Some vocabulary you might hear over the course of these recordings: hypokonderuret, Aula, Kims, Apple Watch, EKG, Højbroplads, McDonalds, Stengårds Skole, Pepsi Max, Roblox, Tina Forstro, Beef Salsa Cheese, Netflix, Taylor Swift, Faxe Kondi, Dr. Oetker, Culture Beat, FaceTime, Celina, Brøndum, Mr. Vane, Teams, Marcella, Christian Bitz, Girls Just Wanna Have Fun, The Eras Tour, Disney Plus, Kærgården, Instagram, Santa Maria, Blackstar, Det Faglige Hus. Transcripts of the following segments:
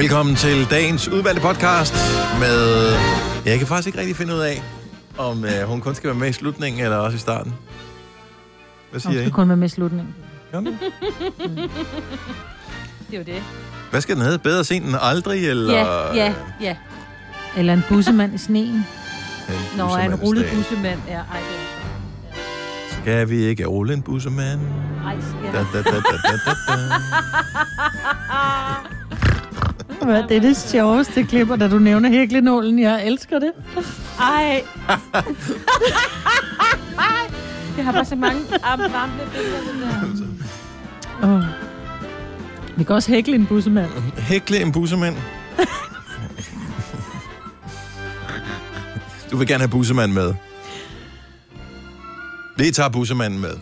Velkommen til dagens udvalgte podcast med... Jeg kan faktisk ikke rigtig finde ud af, om hun kun skal være med i slutningen eller også i starten. Hvad siger I? Hun skal kun være med i slutningen. Kan det? Det er jo det. Hvad skal den hedde? Bedre sent end aldrig, eller... Ja. Eller en bussemand i sneen. Nå, en rullet bussemand. Ja, ej, skal vi ikke rulle en bussemand? Ej, skal da. Det er det sjoveste klipper, da du nævner hæklenålen. Jeg elsker det. Ej. Jeg har bare så mange varmte billeder. Vi kan også hækle en bussemand. Hækle en bussemand? Du vil gerne have bussemand med. Vi tager bussemanden med.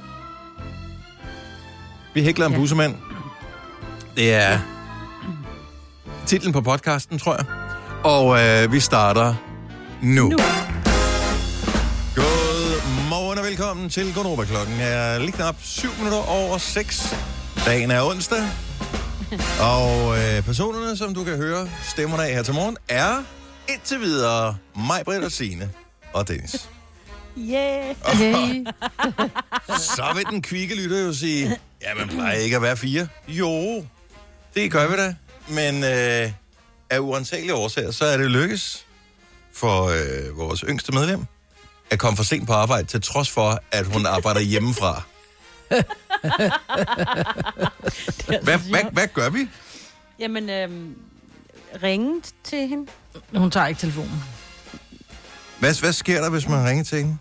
Vi hækler en bussemand. Det er titlen på podcasten, tror jeg. Og vi starter nu. God morgen og velkommen til Godnova. Klokken er lige knap 6:07. Dagen er onsdag. Og personerne, som du kan høre, stemmer af her til morgen, er indtil videre mig, Britt og Signe og Dennis. Yeah. Okay. Så vil den kvikke lytter jo sige, ja, man plejer ikke at være fire. Jo, det gør vi da. Men af uansagelige årsager, så er det lykkes for vores yngste medlem at komme for sent på arbejde, til trods for, at hun arbejder hjemmefra. Hvad gør vi? Jamen, ringe til hende. Hun tager ikke telefonen. Hvad sker der, hvis man ringer til hende?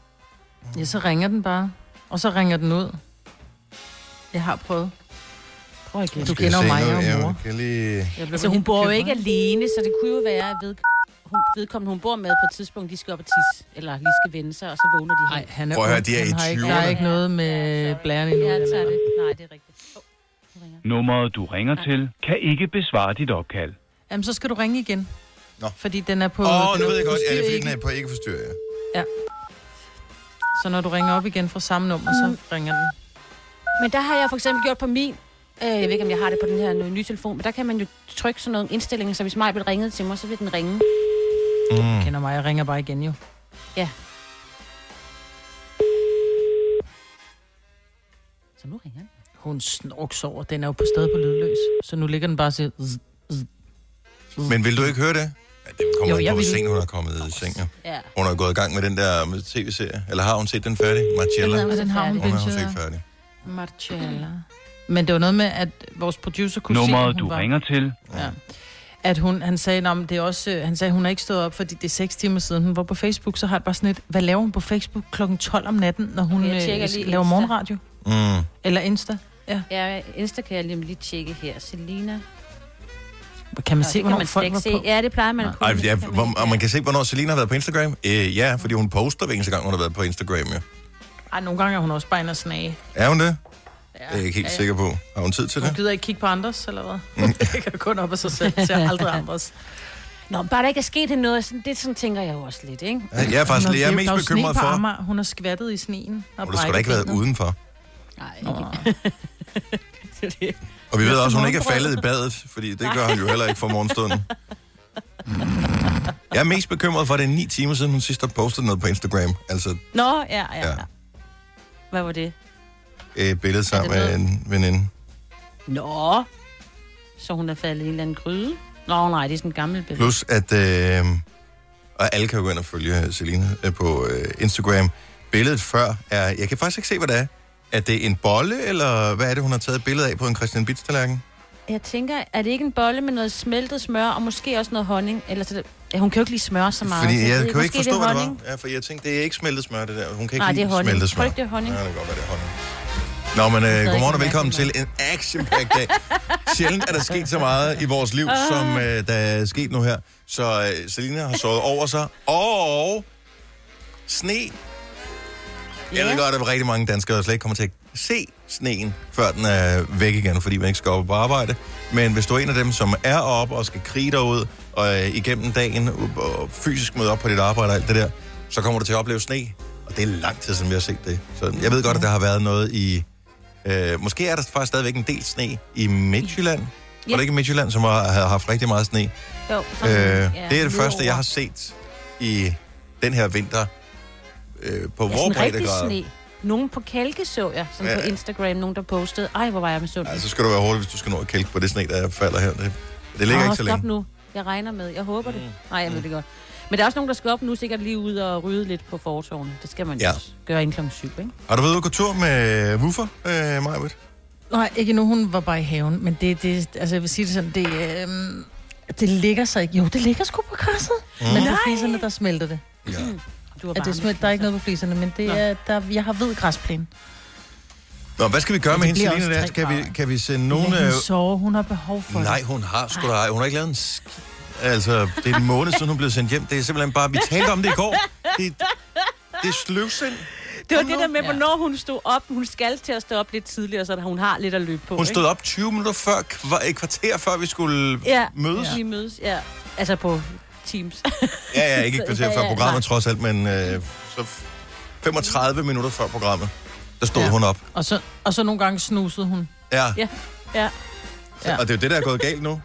Ja, så ringer den bare. Og så ringer den ud. Jeg har prøvet. Prøv igen. Du kender mig, jeg er mor. Altså, hun bor jo ikke alene, så det kunne jo være, at vedkommende, hun bor med på et tidspunkt, de skal op og tisse, eller lige skal vende sig, og så vågner de her. Nej, han er prøv at høre, de er i 20'erne. Der er ikke noget med blæren endnu. Ja, det er det. Nej, det er rigtigt. Nummeret, du ringer til, kan ikke besvare dit opkald. Jamen, så skal du ringe igen. Nå. Fordi den er på... nu ved jeg godt, ja, fordi den er på ikke forstyrre. Ja. Så når du ringer op igen fra samme nummer, så ringer den. Men der har jeg for eksempel gjort på min... jeg ved ikke, om jeg har det på den her nye telefon, men der kan man jo trykke sådan noget indstillinger, så hvis Maj vil ringe til mig, så vil den ringe. Mm. Jeg kender mig, jeg ringer bare igen jo. Ja. Så nu ringer den. Hun snorks over, den er jo på stedet på lydløs. Så nu ligger den bare og siger... Men vil du ikke høre det? Ja, det kommer jo, på, hvor sent hun er kommet i seng. Ja. Hun har gået i gang med den der med tv-serie. Eller har hun set den færdig? Marcella. Hun har set færdig. Marcella. Men det var noget med, at vores producer kunne sige... Nummeret, du ringer til. Ja. At han sagde, at hun har ikke stået op, fordi det er 6 timer siden. Hun var på Facebook, så har det bare sådan et... Hvad laver hun på Facebook klokken 12 om natten, når hun laver morgenradio? Mm. Eller Insta? Ja, Insta kan jeg lige tjekke her. Celina... Kan man se, hvornår folk var på? Ja, det plejer man at kunne. Og man kan se, hvornår Celina har været på Instagram? Ja, fordi hun poster hver eneste gang, hun har været på Instagram, ja. Ej, nogle gange er hun også bare inde og snage. Er hun det? Ja, det er jeg ikke helt sikker på. Har hun tid til det? Hun gider ikke kigge på andres, eller hvad? Hun kigger kun op af sig selv, ser aldrig andres. Nå, bare der ikke er sket hende noget, det sådan tænker jeg jo også lidt, ikke? Ja, jeg er faktisk lige mest bekymret for. Amager, hun har skvattet i sneen. Hun har sgu da ikke været udenfor. Nej. Og vi ved også, at hun ikke er faldet i badet, fordi det gør hun jo heller ikke for morgenstunden. Jeg er mest bekymret for, at det er 9 timer siden, hun sidst har postet noget på Instagram. Altså, nå, ja. Hvad var det? Et billede sammen med en veninde. Nå, så hun er faldet i en eller anden gryde. Nå, nej, det er sådan et gammelt billede. Plus at, og alle kan jo gå ind og følge Celina på Instagram. Billedet før er, jeg kan faktisk ikke se, hvad det er. Er det en bolle, eller hvad er det, hun har taget billede af på en Christian Bitz-tallerken? Jeg tænker, er det ikke en bolle med noget smeltet smør, og måske også noget honning? Eller så det, hun kan jo ikke lide smør så meget. Fordi jeg kan jo ikke forstå, hvad det var. Ja, for jeg tænkte, det er ikke smeltet smør, det der. Hun kan ikke lide smeltet smør. Nej, det er honning. Ja, det kan godt være, det er honning. Nå, men godmorgen og velkommen til en action-packed dag. Sjældent er der sket så meget i vores liv, som der er sket nu her. Så Celina har sovet over sig. Og sne. Yeah. Jeg ved godt, at rigtig mange danskere slet ikke kommer til at se sneen, før den er væk igen, fordi man ikke skal op på arbejde. Men hvis du er en af dem, som er oppe og skal krige derud, og igennem dagen og fysisk møde op på dit arbejde og alt det der, så kommer du til at opleve sne. Og det er lang tid siden vi har set det. Så jeg ved godt, at der har været noget i... måske er der faktisk stadigvæk en del sne i Midtjylland. Var det ikke Midtjylland, som havde haft rigtig meget sne? Jo. Det er det første, jeg har set i den her vinter på vores breddegrader. Nogen på kælke så jeg, som på Instagram, nogen der postede. Ej, hvor var jeg med sundt. Ja, så skal du være hurtig, hvis du skal nå at kælke på det sne, der falder her. Det ligger ikke så længe. Stop nu. Jeg regner med. Jeg håber det. Nej, jeg ved det godt. Men der er også nogen, der skal op nu sikkert lige ud og rydde lidt på fortovene. Det skal man også gøre inden klokken 7, ikke? Har du været ude og gå tur med Woofer, Majbrit? Nej, ikke nu. Hun var bare i haven. Men det altså jeg vil sige det sådan, det ligger sig ikke. Jo, det ligger sgu på græsset. Men det er fliserne, der smelter det. Ja. Der er ikke noget på fliserne, men jeg har hvid græsplæne. Nå, hvad skal vi gøre med hende, Celina, der? Kan vi sende nogen... Lad hende sove, hun har behov for det. Nej, hun har sgu da... Hun har ikke lavet en skid. Altså, det er en måned siden, hun blev sendt hjem. Det er simpelthen bare... Vi talte om det i går. Det er sløvsind. Det var det der med, hvornår hun stod op. Hun skal til at stå op lidt tidligere, så hun har lidt at løbe på. Hun stod op 20 minutter før, et kvarter før, vi skulle mødes. Ja, vi mødes, ja. Altså på Teams. Ja, ikke et kvarter før programmet trods alt, men så 35 minutter før programmet. Der stod hun op. Og så nogle gange snusede hun. Ja. Så, og det er jo det, der er gået galt nu.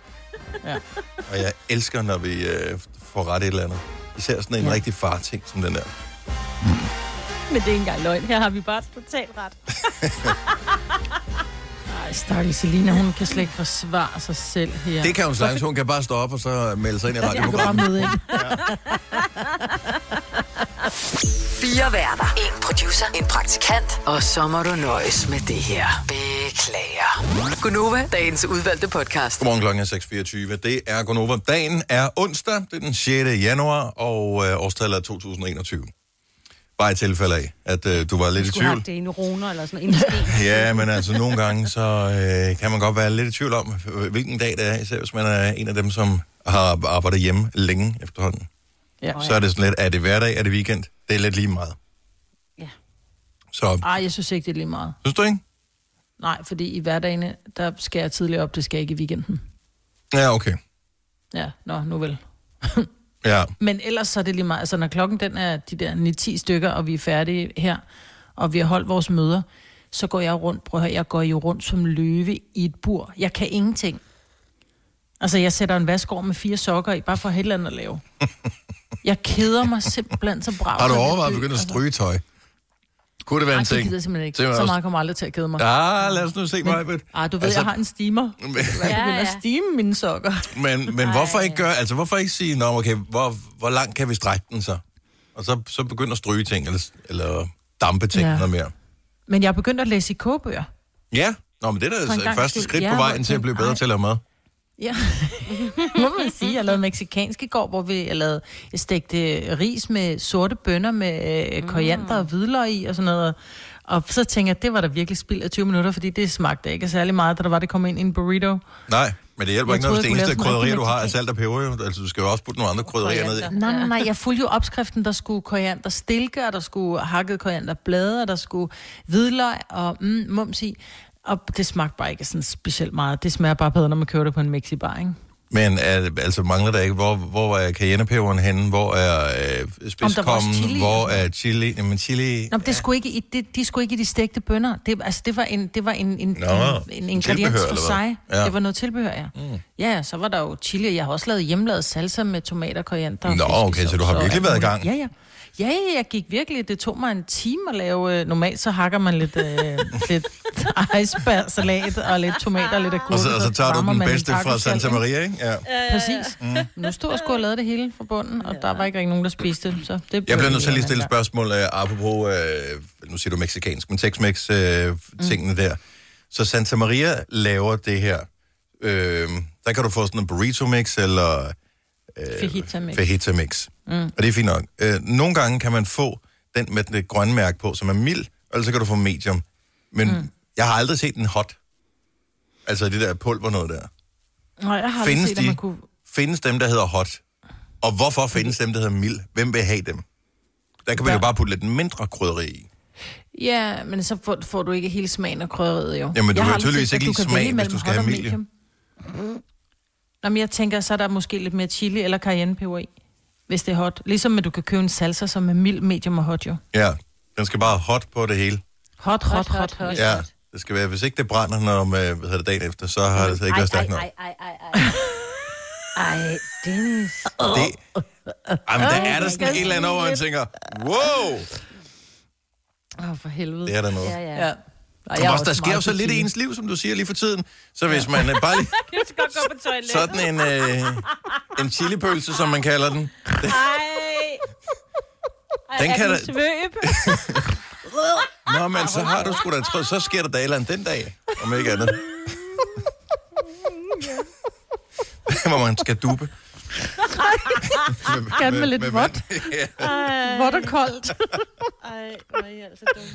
Ja. Og jeg elsker, når vi får ret et eller andet. Især sådan en rigtig farting som den der. Men det er ikke engang løgn. Her har vi bare totalt ret. Ej, stakkels Celina, hun kan slet ikke forsvare sig selv her. Det kan hun slags. Hun kan bare stå op og så melde sig ind i radioprogrammet. Jeg kan bare møde ind. 4 værter, en producer, en praktikant, og så må du nøjes med det her. Beklager. Gunova, dagens udvalgte podcast. Godmorgen, klokken er 6:24. Det er Gunova. Dagen er onsdag, det er den 6. januar, og årstallet er 2021. Bare i tilfælde af, at du var lidt i tvivl. Du har det i neuroner eller sådan noget. Ja, men altså nogle gange, så kan man godt være lidt i tvivl om, hvilken dag det er, især hvis man er en af dem, som har arbejdet hjemme længe efterhånden. Ja. Så er det sådan lidt, er det hverdag, er det weekend? Det er lidt lige meget. Ja. Så... Ej, jeg synes ikke, det er lige meget. Synes du ikke? Nej, fordi i hverdagene, der skal jeg tidligere op, det skal jeg ikke i weekenden. Ja, okay. Ja, nu vel. Ja. Men ellers så er det lige meget. Altså, når klokken den er de der 9-10 stykker, og vi er færdige her, og vi har holdt vores møder, så går jeg rundt, jeg går jo rundt som løve i et bur. Jeg kan ingenting. Altså, jeg sætter en vaskår med 4 sokker i, bare for et eller andet at lave. Jeg keder mig simpelthen så brav. Har du overvejet at begynde at stryge tøj? Kunne det være en ting? Jeg gider simpelthen ikke. Så meget kommer aldrig til at kede mig. Ja, lad os nu se mig. Du ved, jeg har en steamer. Jeg begynder at steame mine sokker. Men hvorfor ikke gøre... Altså, hvorfor ikke sige, nå, okay, hvor langt kan vi strække den så? Og så begynder at stryge ting, eller dampe ting noget mere. Men jeg er begyndt at læse i kogebøger. Ja, nå, men det er da første skridt på vejen til at blive bedre til at lave mad. Ja, må man sige. Jeg lavede mexikansk i går, hvor jeg stegte ris med sorte bønner med koriander og hvidløg i og sådan noget. Og så tænkte jeg, det var da virkelig spild af 20 minutter, fordi det smagte ikke særlig meget, da det kom ind i en burrito. Nej, men det hjælper ikke noget, hvis det eneste krydderier, du har, er salt og peber. Altså, du skal jo også putte nogle andre krydderier ned i. Nej, jeg fulgte jo opskriften, der skulle koriander stilke, der skulle hakket koriander blade, der skulle hvidløg og mums i. Og det smagte bare ikke sådan specielt meget. Det smager bare bedre, når man kører det på en mexibar, ikke? Men altså mangler der ikke, hvor er cayennepeberen henne? Hvor er spidskommen? Hvor er chili? Jamen chili... Nå, det skulle ikke i de stegte bønner. Det var en ingrediens for sig. Ja. Det var noget tilbehør, ja. Mm. Ja, så var der jo chili. Jeg har også lavet hjemmelavet salsa med tomater, koriander. Nå, okay, så du har virkelig været i gang. Ja, ja. Ja, jeg gik virkelig. Det tog mig en time at lave. Normalt så hakker man lidt, lidt icebergsalat og lidt tomater og lidt agurk. Og så tager du den bedste fra Santa Maria, ikke? Ja. Præcis. Mm. Nu stod jeg sgu og lavede det hele fra bunden, og der var ikke nogen, der spiste det. Så det jeg bliver nødt til at lige stille spørgsmål apropos, nu siger du mexikansk, men Tex-Mex-tingene der. Så Santa Maria laver det her. Der kan du få sådan en burrito-mix eller... Fajita mix. Og det er fint nok. Nogle gange kan man få den med det grønne mærke på, som er mild, eller så kan du få medium. Men jeg har aldrig set en hot. Altså det der pulver noget der. Nej, jeg har aldrig set, at man kunne... Findes dem, der hedder hot? Og hvorfor findes dem, der hedder mild? Hvem vil have dem? Der kan man jo bare putte lidt mindre krydderi i. Ja, men så får du ikke hele smagen af krydderiet jo. Jamen du har tydeligvis ikke lige smagen, hvis du skal have medium. Nå, men jeg tænker, så er der måske lidt mere chili eller cayennepeber i, hvis det er hot. Ligesom at du kan købe en salsa, som er mild, medium og hot jo. Ja, den skal bare hot på det hele. Hot, hot, hot. Det skal være, hvis ikke det brænder, når dagen efter, så har det så ikke været stærkt nok. Ej, Dennis. Det... Ej, men der er der sådan et eller andet over, og jeg tænker, wow! For helvede. Det er der noget. Ja. Også, der sker jo så lidt i ens liv, som du siger lige for tiden. Så hvis man bare lige... sådan en chilipølse, som man kalder den. Den kan da... Nå, men så har du sgu da trods, så sker der dagleren den dag, om ikke andet. Hvor man skal duppe. Gerne med lidt vådt. Vådt og koldt. Ej, hvor er I altså dumme.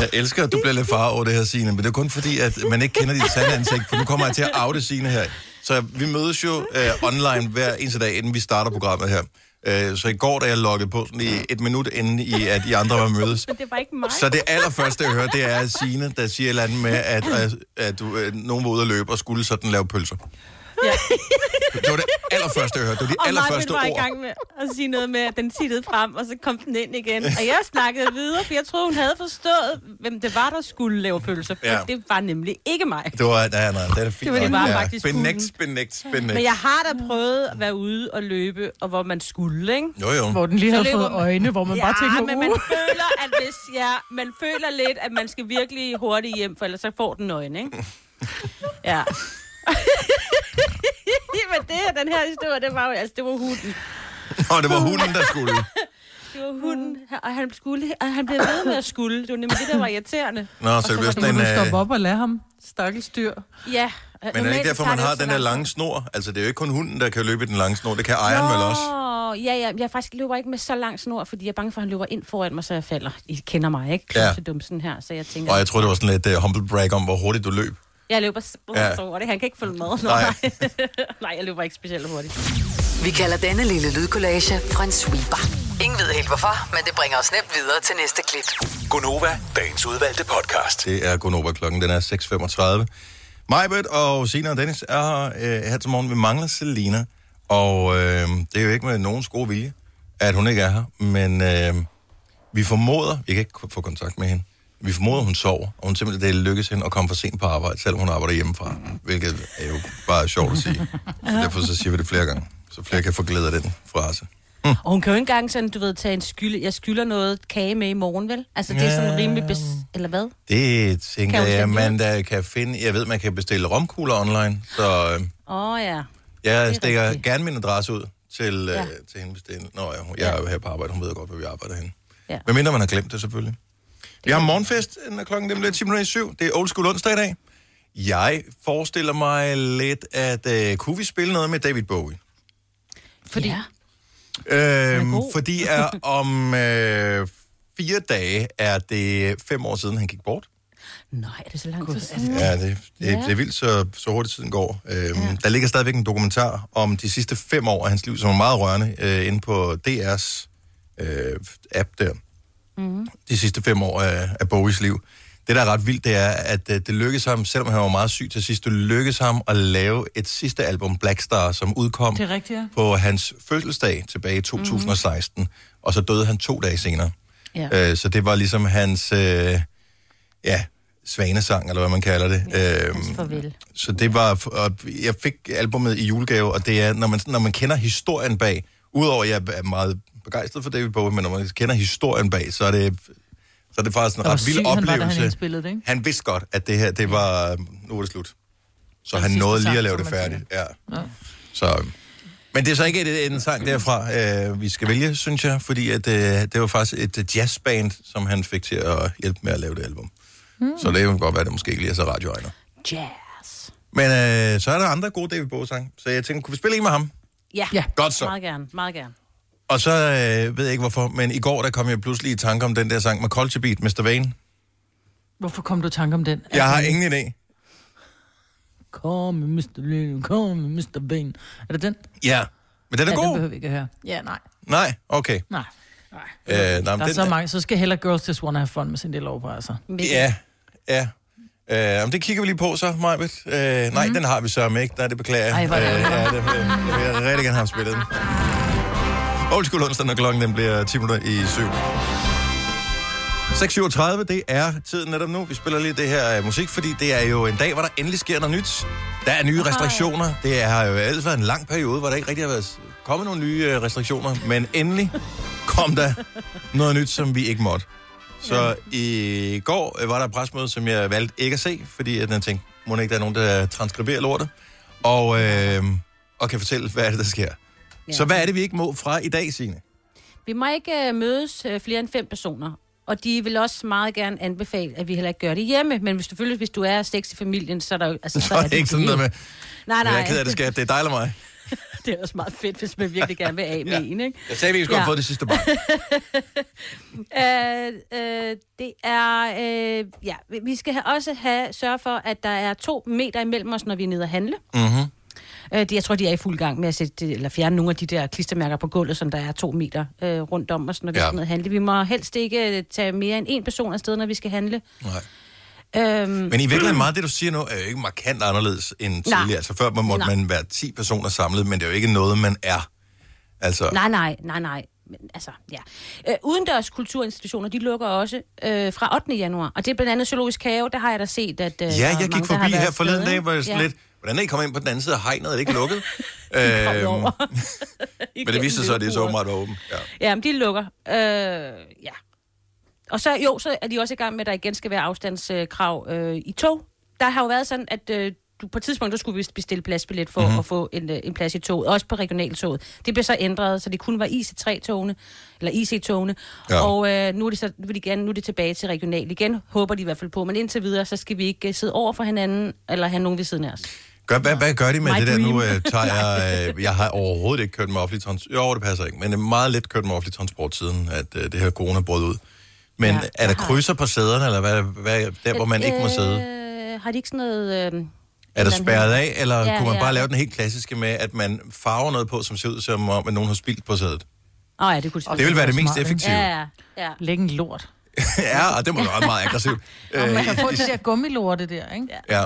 Jeg elsker, at du bliver lidt far over det her, Signe, men det er kun fordi, at man ikke kender dit sande ansigt, for nu kommer jeg til at oute Signe her. Så vi mødes jo online hver eneste dag, inden vi starter programmet her. Så i går, da jeg loggede på sådan i et minut, inden at I andre var mødes. Men det var ikke mig. Så det allerførste, jeg hører, det er Signe, der siger et eller andet med, at nogen var ude at løbe og skulle sådan lave pølser. Ja. Det var det allerførste, jeg hørte. Det var de allerførste ord. Og Martin var i gang med at sige noget med, at den tittede frem, og så kom den ind igen. Og jeg snakkede videre, for jeg troede, hun havde forstået, hvem det var, der skulle lave pølser. Ja. Det var nemlig ikke mig. Det var, nej, det er det fint. Det var faktisk hun. Benægt. Men jeg har da prøvet at være ude og løbe, og hvor man skulle, ikke? Jo. Hvor den lige har fået øjne, hvor man bare tænker, men man føler, at hvis man føler lidt, at man skal virkelig hurtigt hjem, for ellers så får den øjne, ikke? Ja. Men den her historie, det var hunden. Det var hunden, der skulle. Det var hunden, og han blev ved med at skulle. Det var nemlig det, der var irriterende. Nå, så det bliver sådan en... stoppe op og lade ham. Stakkels dyr. Ja. Men det er ikke derfor, man har den der lange snor? Altså, det er jo ikke kun hunden, der kan løbe i den lange snor. Det kan ejeren vel også? Ja. Jeg faktisk løber ikke med så lang snor, fordi jeg er bange for, at han løber ind foran mig, så jeg falder. I kender mig, ikke? Ja. Så dumsen her, så jeg tænker... Og jeg tror, det var sådan lidt humble brag om, hvor hurtigt du løb. Jeg løber så hurtigt. Han kan ikke følge med. Nej, jeg løber ikke specielt hurtigt. Vi kalder denne lille lydkollage fra en sweeper. Ingen ved helt hvorfor, men det bringer os nemt videre til næste klip. Gonova, dagens udvalgte podcast. Det er Gonova, klokken den er 6:35. Majbert og Sina og Dennis er her til morgen. Vi mangler Celina, og det er jo ikke med nogens gode vilje, at hun ikke er her. Men vi formoder, jeg kan ikke få kontakt med hende. Vi formoder, hun sover, og hun simpelthen det lykkes hende at komme for sent på arbejde, selvom hun arbejder hjemmefra. Hvilket er jo bare sjovt at sige. Så derfor så siger vi det flere gange, så flere kan få glæde af den frase. Og hun kan jo ikke engang sådan, du ved, tage en jeg skylder noget kage med i morgen, vel? Altså, det er sådan rimelig... eller hvad? Det tænker jeg, man da kan finde... Jeg ved, man kan bestille romkugler online, så... Jeg stikker gerne min adresse ud til hende, hvis det er... Jeg er jo her på arbejde, hun ved godt, hvor vi arbejder henne. Ja. Men mindre man har glemt det, selvfølgelig. Vi har morgenfest, når klokken bliver 6:50. Det er Old School onsdag i dag. Jeg forestiller mig lidt, at kunne vi spille noget med David Bowie? Fordi? Ja. Fordi om 4 dage er det 5 år siden, han gik bort. Nej, er det så lang tid siden? Ja, det er vildt, så hurtigt tiden går. Der ligger stadigvæk en dokumentar om de sidste 5 år af hans liv, som er meget rørende, inde på DR's app der. Mm-hmm. De sidste 5 år af Bowies liv. Det, der er ret vildt, det er, at det lykkedes ham, selvom han var meget syg til sidst, det lykkedes ham at lave et sidste album, Blackstar, som udkom på hans fødselsdag tilbage i 2016. Mm-hmm. Og så døde han 2 dage senere. Yeah. Så det var ligesom hans svanesang, eller hvad man kalder det. Yeah, hans farvel. Så det var... jeg fik albumet i julegave, og det er, når man kender historien bag, udover at jeg er meget... begejstret for David Bowie, men når man kender historien bag, så er det faktisk en ret vild oplevelse. Han vidste godt, at det her, det var... Nu var det slut. Så han nåede lige at lave det færdigt. Ja. Så, men det er så ikke en sang derfra, vi skal vælge, synes jeg, fordi at, det var faktisk et jazzband, som han fik til at hjælpe med at lave det album. Så det kan godt være, det måske ikke lige er så radioegner. Jazz. Men så er der andre gode David Bowie-sange, så jeg tænkte, kunne vi spille en med ham? Ja. Godt så. Meget gerne. Og så ved jeg ikke hvorfor, men i går der kom jeg pludselig i tanke om den der sang med Culture Beat, Mr. Vane. Hvorfor kom du i tanke om den? Jeg har ingen idé. Kom, Mr. Vane, kom, Mr. Vane. Er det den? Ja, men den er god. Den behøver vi ikke at høre. Ja, nej. Nej, okay. Nej. Der er så mange, så skal heller Girls Just Wanna Have Fun med sin del overpræsser. Ja. Det kigger vi lige på så, Majbet. Nej, den har vi så ikke. Nej, det beklager jeg. Jeg vil rigtig gerne have spillet den. Old School onsdag, når klokken den bliver 6:50. 6.37, det er tiden netop nu. Vi spiller lige det her musik, fordi det er jo en dag, hvor der endelig sker noget nyt. Der er nye restriktioner. Det har jo ellers været en lang periode, hvor der ikke rigtig har været kommet nogle nye restriktioner. Men endelig kom der noget nyt, som vi ikke måtte. Så i går var der et pressemøde, som jeg valgte ikke at se, fordi jeg tænkte, må ikke der er nogen, der transkriberer lortet, og kan fortælle, hvad er det, der sker. Ja. Så hvad er det, vi ikke må fra i dag, Signe? Vi må ikke mødes flere end 5 personer. Og de vil også meget gerne anbefale, at vi heller ikke gør det hjemme. Men hvis, selvfølgelig, hvis du er 6 i familien, så er der jo... Altså, så er det ikke sådan noget med... Nej. Jeg er ked af det, skat. Det er dig eller mig. Det er også meget fedt, hvis man virkelig gerne vil af med en, ikke? Jeg sagde, at vi ikke skulle have fået det sidste barn. Det er... vi skal også sørge for, at der er 2 meter imellem os, når vi er nede og handle. Mhm. Jeg tror, de er i fuld gang med at sætte, eller fjerne nogle af de der klistermærker på gulvet, som der er 2 meter rundt om os, når vi skal ned og handle. Vi må helst ikke tage mere end 1 person afsted, når vi skal handle. Nej. Men i virkeligheden meget det, du siger nu, er jo ikke markant anderledes end tidligere. Altså før måtte man være 10 personer samlet, men det er jo ikke noget, man er. Altså... Nej. Altså, ja. Udendørs kulturinstitutioner, de lukker også fra 8. januar. Og det er blandt andet Zoologisk Have, der har jeg da set, at... jeg gik forbi her forleden dag, hvor jeg sådan lidt... Hvordan er I kommet ind på den anden side af hegnet? Er det ikke lukket? Men det viste sig, at det er så meget åbent. Ja, men de lukker. Og så er de også i gang med, at der igen skal være afstandskrav i tog. Der har jo været sådan, at du på et tidspunkt skulle bestille pladsbillet for at få en plads i toget. Også på regionaltoget. Det blev så ændret, så det kun var IC3-togene, eller IC-togene. Ja. Og nu er det tilbage til regional igen. Håber de i hvert fald på. Men indtil videre, så skal vi ikke sidde over for hinanden, eller have nogen ved siden af os. Hvad gør de med det der? Nu tager jeg... Jeg har overhovedet ikke kørt med offentlig transport. Jo, det passer ikke. Men meget let kørt med offentlig transport siden, at det her corona brød ud. Men er der krydser på sæderne, eller hvad der, hvor man ikke må sidde? Har de ikke sådan noget... Er der spærret af, eller kunne man bare lave den helt klassiske med, at man farver noget på, som ser ud som om, at nogen har spildt på sædet? Ja, det kunne det ville være det mest effektive. Ja. Lægge en lort. Og det må være meget aggressivt. Og man kan få det der gummilorte der, ikke? Ja.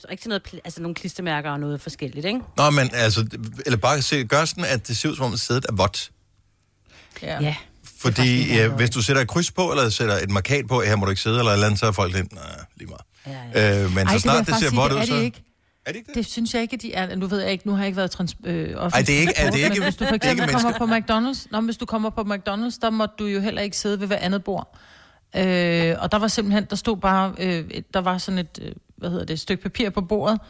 Så ikke til noget, altså nogle klistermærker og noget forskelligt, ikke? Nå, men altså, eller bare gør sådan, at det ser ud som om, at sædet er vådt. Ja. Fordi hvis du sætter et kryds på, eller sætter et markat på, her må du ikke sidde, eller et eller andet, så er folk lidt, nej, lige meget. Ja. Men så snart det ser vådt ud, så... Er det ikke det? Det synes jeg ikke, de er... Nu ved jeg ikke, nu har jeg ikke været offentlig. Det er ikke... Hvis du for eksempel kommer på McDonalds... hvis du kommer på McDonalds, der måtte du jo heller ikke sidde ved hver andet bord. Og der var simpelthen... Der stod bare... der var sådan et... et stykke papir på bordet,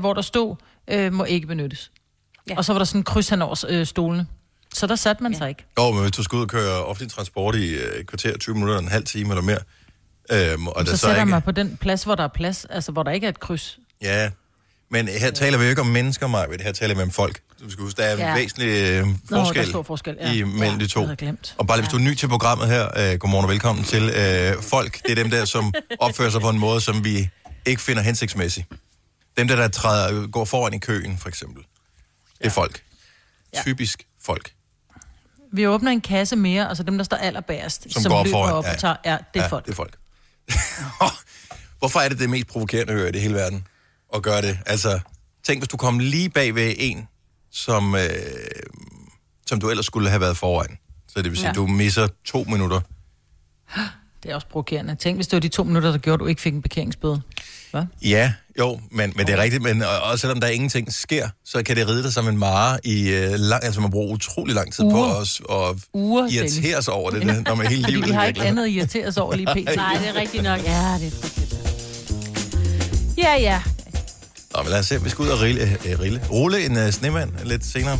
hvor der stod, må ikke benyttes. Ja. Og så var der sådan en kryds hen over stolene. Så der satte man sig ikke. Jo, men hvis du skal ud og køre offentlig transport i kvarter, 20 minutter, en halv time eller mere... og så sætter man på den plads, hvor der er plads, altså hvor der ikke er et kryds. Ja, men her taler vi jo ikke om mennesker, Marvind. Her taler vi om folk. Du skal huske, der er en væsentlig forskel, imellem de to. Og bare hvis du er ny til programmet her, godmorgen og velkommen til folk. Det er dem der, som opfører sig på en måde, som vi ikke finder hensigtsmæssig. Dem der går foran i køen, for eksempel. Det er folk. Typisk folk. Vi åbner en kasse mere, altså dem, der står allerbærest, som går løber op og tager. Ja, det er folk. Det er folk. Hvorfor er det mest provokerende at høre det i hele verden? At gøre det. Altså, tænk, hvis du kom lige bag ved en, som du ellers skulle have været foran. Så det vil sige, at du misser 2 minutter. Det er også provokerende. Tænk, hvis det var de 2 minutter, der gjorde, du ikke fik en parkeringsbøde. Hva? Ja, jo, men det er rigtigt. Men også selvom der ingenting sker, så kan det ride dig som en mare i lang... Altså, man bruger utrolig lang tid på os og irritere sig over det, når man hele livet... Fordi vi har ikke andet at irritere sig over lige pt. Nej, det er rigtigt nok. Ja, det er rigtigt. Ja. Nå, men lad os se, vi skal ud og rulle en snemand lidt senere.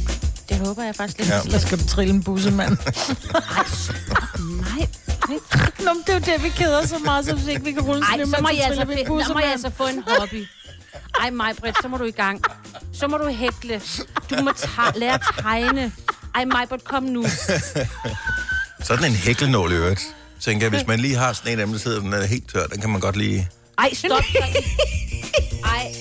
Det håber jeg faktisk lidt. Så skal du trille en bussemand. Nej. Nå, det er jo det, vi keder så meget, som ikke vi kan rulle en snemand. Ej, så må jeg altså få en hobby. Ej, Maj-Britt, så må du i gang. Så må du hækle. Du må lære at tegne. Ej, Maj-Britt, kom nu. Sådan en hæklenål i øvrigt. Tænker jeg, hvis man lige har sådan en af dem, der sidder, den er helt tør, den kan man godt lige... Ej, stop. Ej.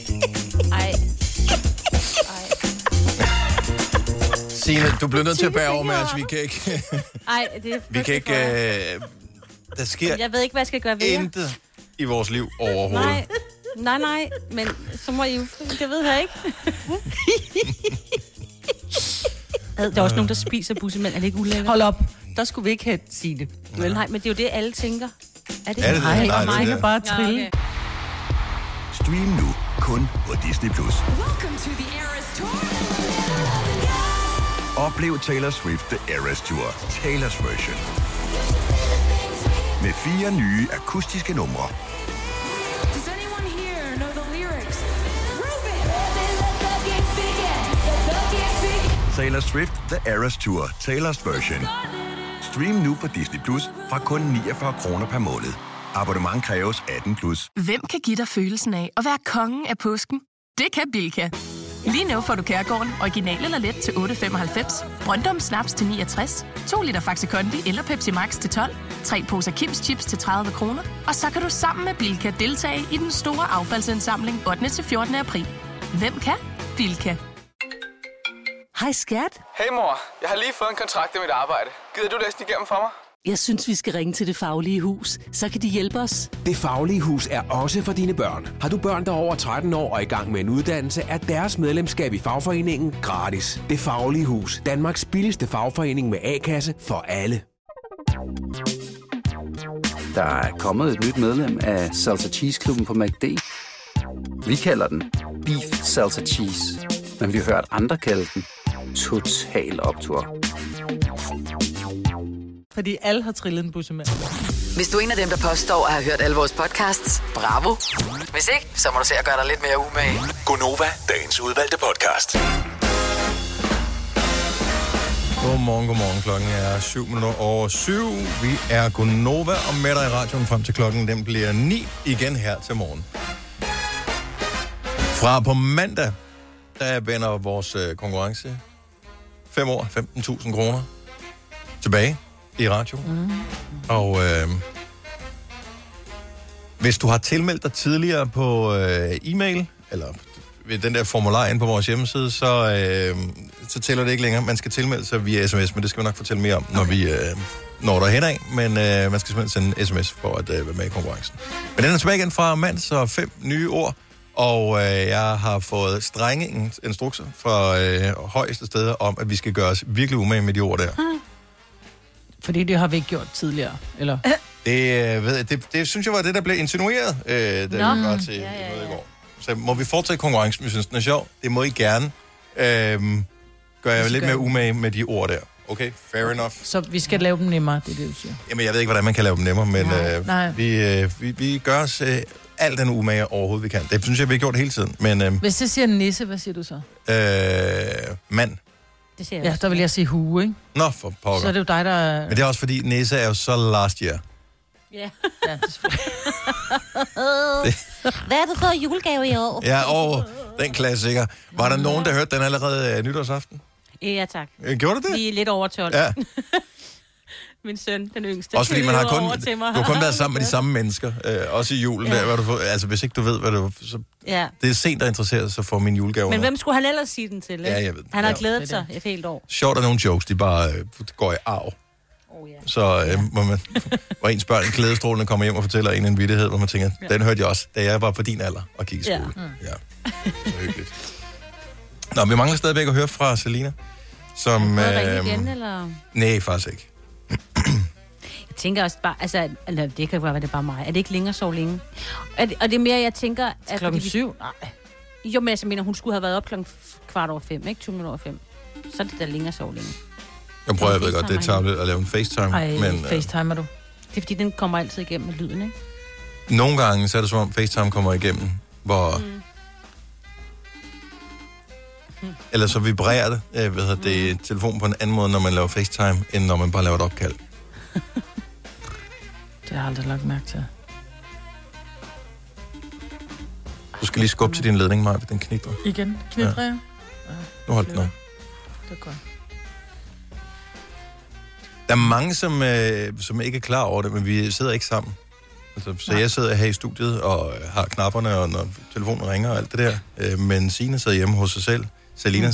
Signe, du bliver nødt til at bære over med os. Vi kan ikke... Ej, det er... Vi kan ikke... der sker... Jeg ved ikke, hvad jeg skal gøre ved jer. Intet i vores liv overhovedet. Nej, men så må I jo... Jeg ved her ikke. Der er også nogen, der spiser bussemænd. Er det ikke ulækkert? Hold op. der skulle vi ikke have Signe. Ja. Nej, men det er jo det, alle tænker. Er det, er det mig? Nej, mig kan bare trille. Ja, okay. Stream nu kun på Disney Plus. Oplev Taylor Swift The Eras Tour, Taylor's version. Med 4 nye akustiske numre. Taylor Swift The Eras Tour, Taylor's version. Stream nu på Disney Plus fra kun 49 kroner per måned. Abonnement kræves 18 plus. Hvem kan give dig følelsen af at være kongen af påsken? Det kan Bilka. Lige nu får du Kærgården original eller let til 8,95, Brøndum snaps til 69, 2 liter Faxe Kondi eller Pepsi Max til 12, 3 poser Kims chips til 30 kroner, og så kan du sammen med Bilka deltage i den store affaldsindsamling 8. til 14. april. Hvem kan? Bilka. Hej skat. Hej mor, jeg har lige fået en kontrakt i mit arbejde. Gider du læse den igennem for mig? Jeg synes, vi skal ringe til Det Faglige Hus. Så kan de hjælpe os. Det Faglige Hus er også for dine børn. Har du børn, der er over 13 år og i gang med en uddannelse, er deres medlemskab i fagforeningen gratis. Det Faglige Hus. Danmarks billigste fagforening med A-kasse for alle. Der er kommet et nyt medlem af Salsa Cheese Klubben på McD. Vi kalder den Beef Salsa Cheese. Men vi har hørt andre kalde den Total Optur. Fordi alle har trillet en bussemand. Hvis du er en af dem, der påstår at have hørt alle vores podcasts, bravo. Hvis ikke, så må du se at gøre dig lidt mere umage. Gonova, dagens udvalgte podcast. Godmorgen. Klokken er 7:07. Vi er Gonova og med dig i radioen frem til klokken. Den bliver 9 igen her til morgen. Fra på mandag, der vender vores konkurrence 5 år, 15.000 kroner tilbage i radio. Og hvis du har tilmeldt dig tidligere på e-mail, eller ved den der formular inde på vores hjemmeside, så tæller det ikke længere. Man skal tilmelde sig via sms, men det skal vi nok fortælle mere om, okay, når vi når derhen af. Men man skal simpelthen sende en sms for at være med i konkurrencen. Men den er tilbage igen fra mand, så 5 nye ord. Og jeg har fået strenge instrukser fra højeste steder om, at vi skal gøre os virkelig umage med de ord der. Fordi det har vi ikke gjort tidligere, eller? Det synes jeg var det, der blev insinueret, da vi var til noget i går. Så må vi fortsætte konkurrencen, vi synes, den er sjov. Det må I gerne. Gør jeg lidt mere umage med de ord der. Okay, fair enough. Så vi skal lave dem nemmere, det er det, du siger. Jamen, jeg ved ikke, hvordan man kan lave dem nemmere, men vi gør os alt den umage overhovedet, vi kan. Det synes jeg, vi har gjort hele tiden. Men, hvis det siger nisse, hvad siger du så? Mand. Ja, der vil jeg sige hue, ikke? Nå, for pokker. Så er det jo dig, der... Men det er også fordi, næse er jo så last year. Yeah. Ja, det er selvfølgelig. Hvad er det for julegave i år? Ja, den klassiker. Var der nogen, der hørte den allerede nytårsaften? Ja, tak. Gjorde du det? Lige lidt over 12. Ja. Min søn, den yngste. Også fordi man har kun været sammen med de samme mennesker. Også i julen. Ja. Der, altså, hvis ikke du ved, hvad du... Så, ja. Det er sent, der interesserer sig for min julegave. Men hvem skulle han ellers sige den til? Ikke? Ja, jeg ved. Han har glædet sig et helt år. Sjovt er nogle jokes, de bare går i arv. Oh, yeah. Så hvor ens børn glædestrålende kommer hjem og fortæller en vittighed, hvor man tænker, den hørte jeg også, da jeg var på din alder og gik i skole. Ja. Så hyggeligt. Nå, vi mangler stadigvæk at høre fra Celina. Som, har du ringet igen, eller? Nej, faktisk ikke. Jeg tænker også bare, altså, det kan jo være, det er bare mig. Er det ikke længere så længe? Og det er mere, jeg tænker... At klokken 7? Nej. Jo, men jeg mener, hun skulle have været op klokken 5:15, ikke? 5:20. Så er det da længere så længe. Jeg prøver, jeg ved godt, det er tablet at lave en FaceTime. FaceTimer du? Det er fordi, den kommer altid igennem med lyden, ikke? Nogle gange, så er det som om FaceTime kommer igennem, hvor... Eller så vibrerer det, telefonen på en anden måde, når man laver FaceTime, end når man bare laver et opkald. Det har jeg aldrig lagt mærke til. Du skal lige skubbe til din ledning, Maja, for den knitrer. Igen? Knitrer jeg? Ja. Nu holdt den op. Det er godt. Der er mange, som ikke er klar over det, men vi sidder ikke sammen. Altså, så jeg sidder her i studiet og har knapperne, og når telefonen ringer og alt det der. Men Signe sidder hjemme hos sig selv. Celina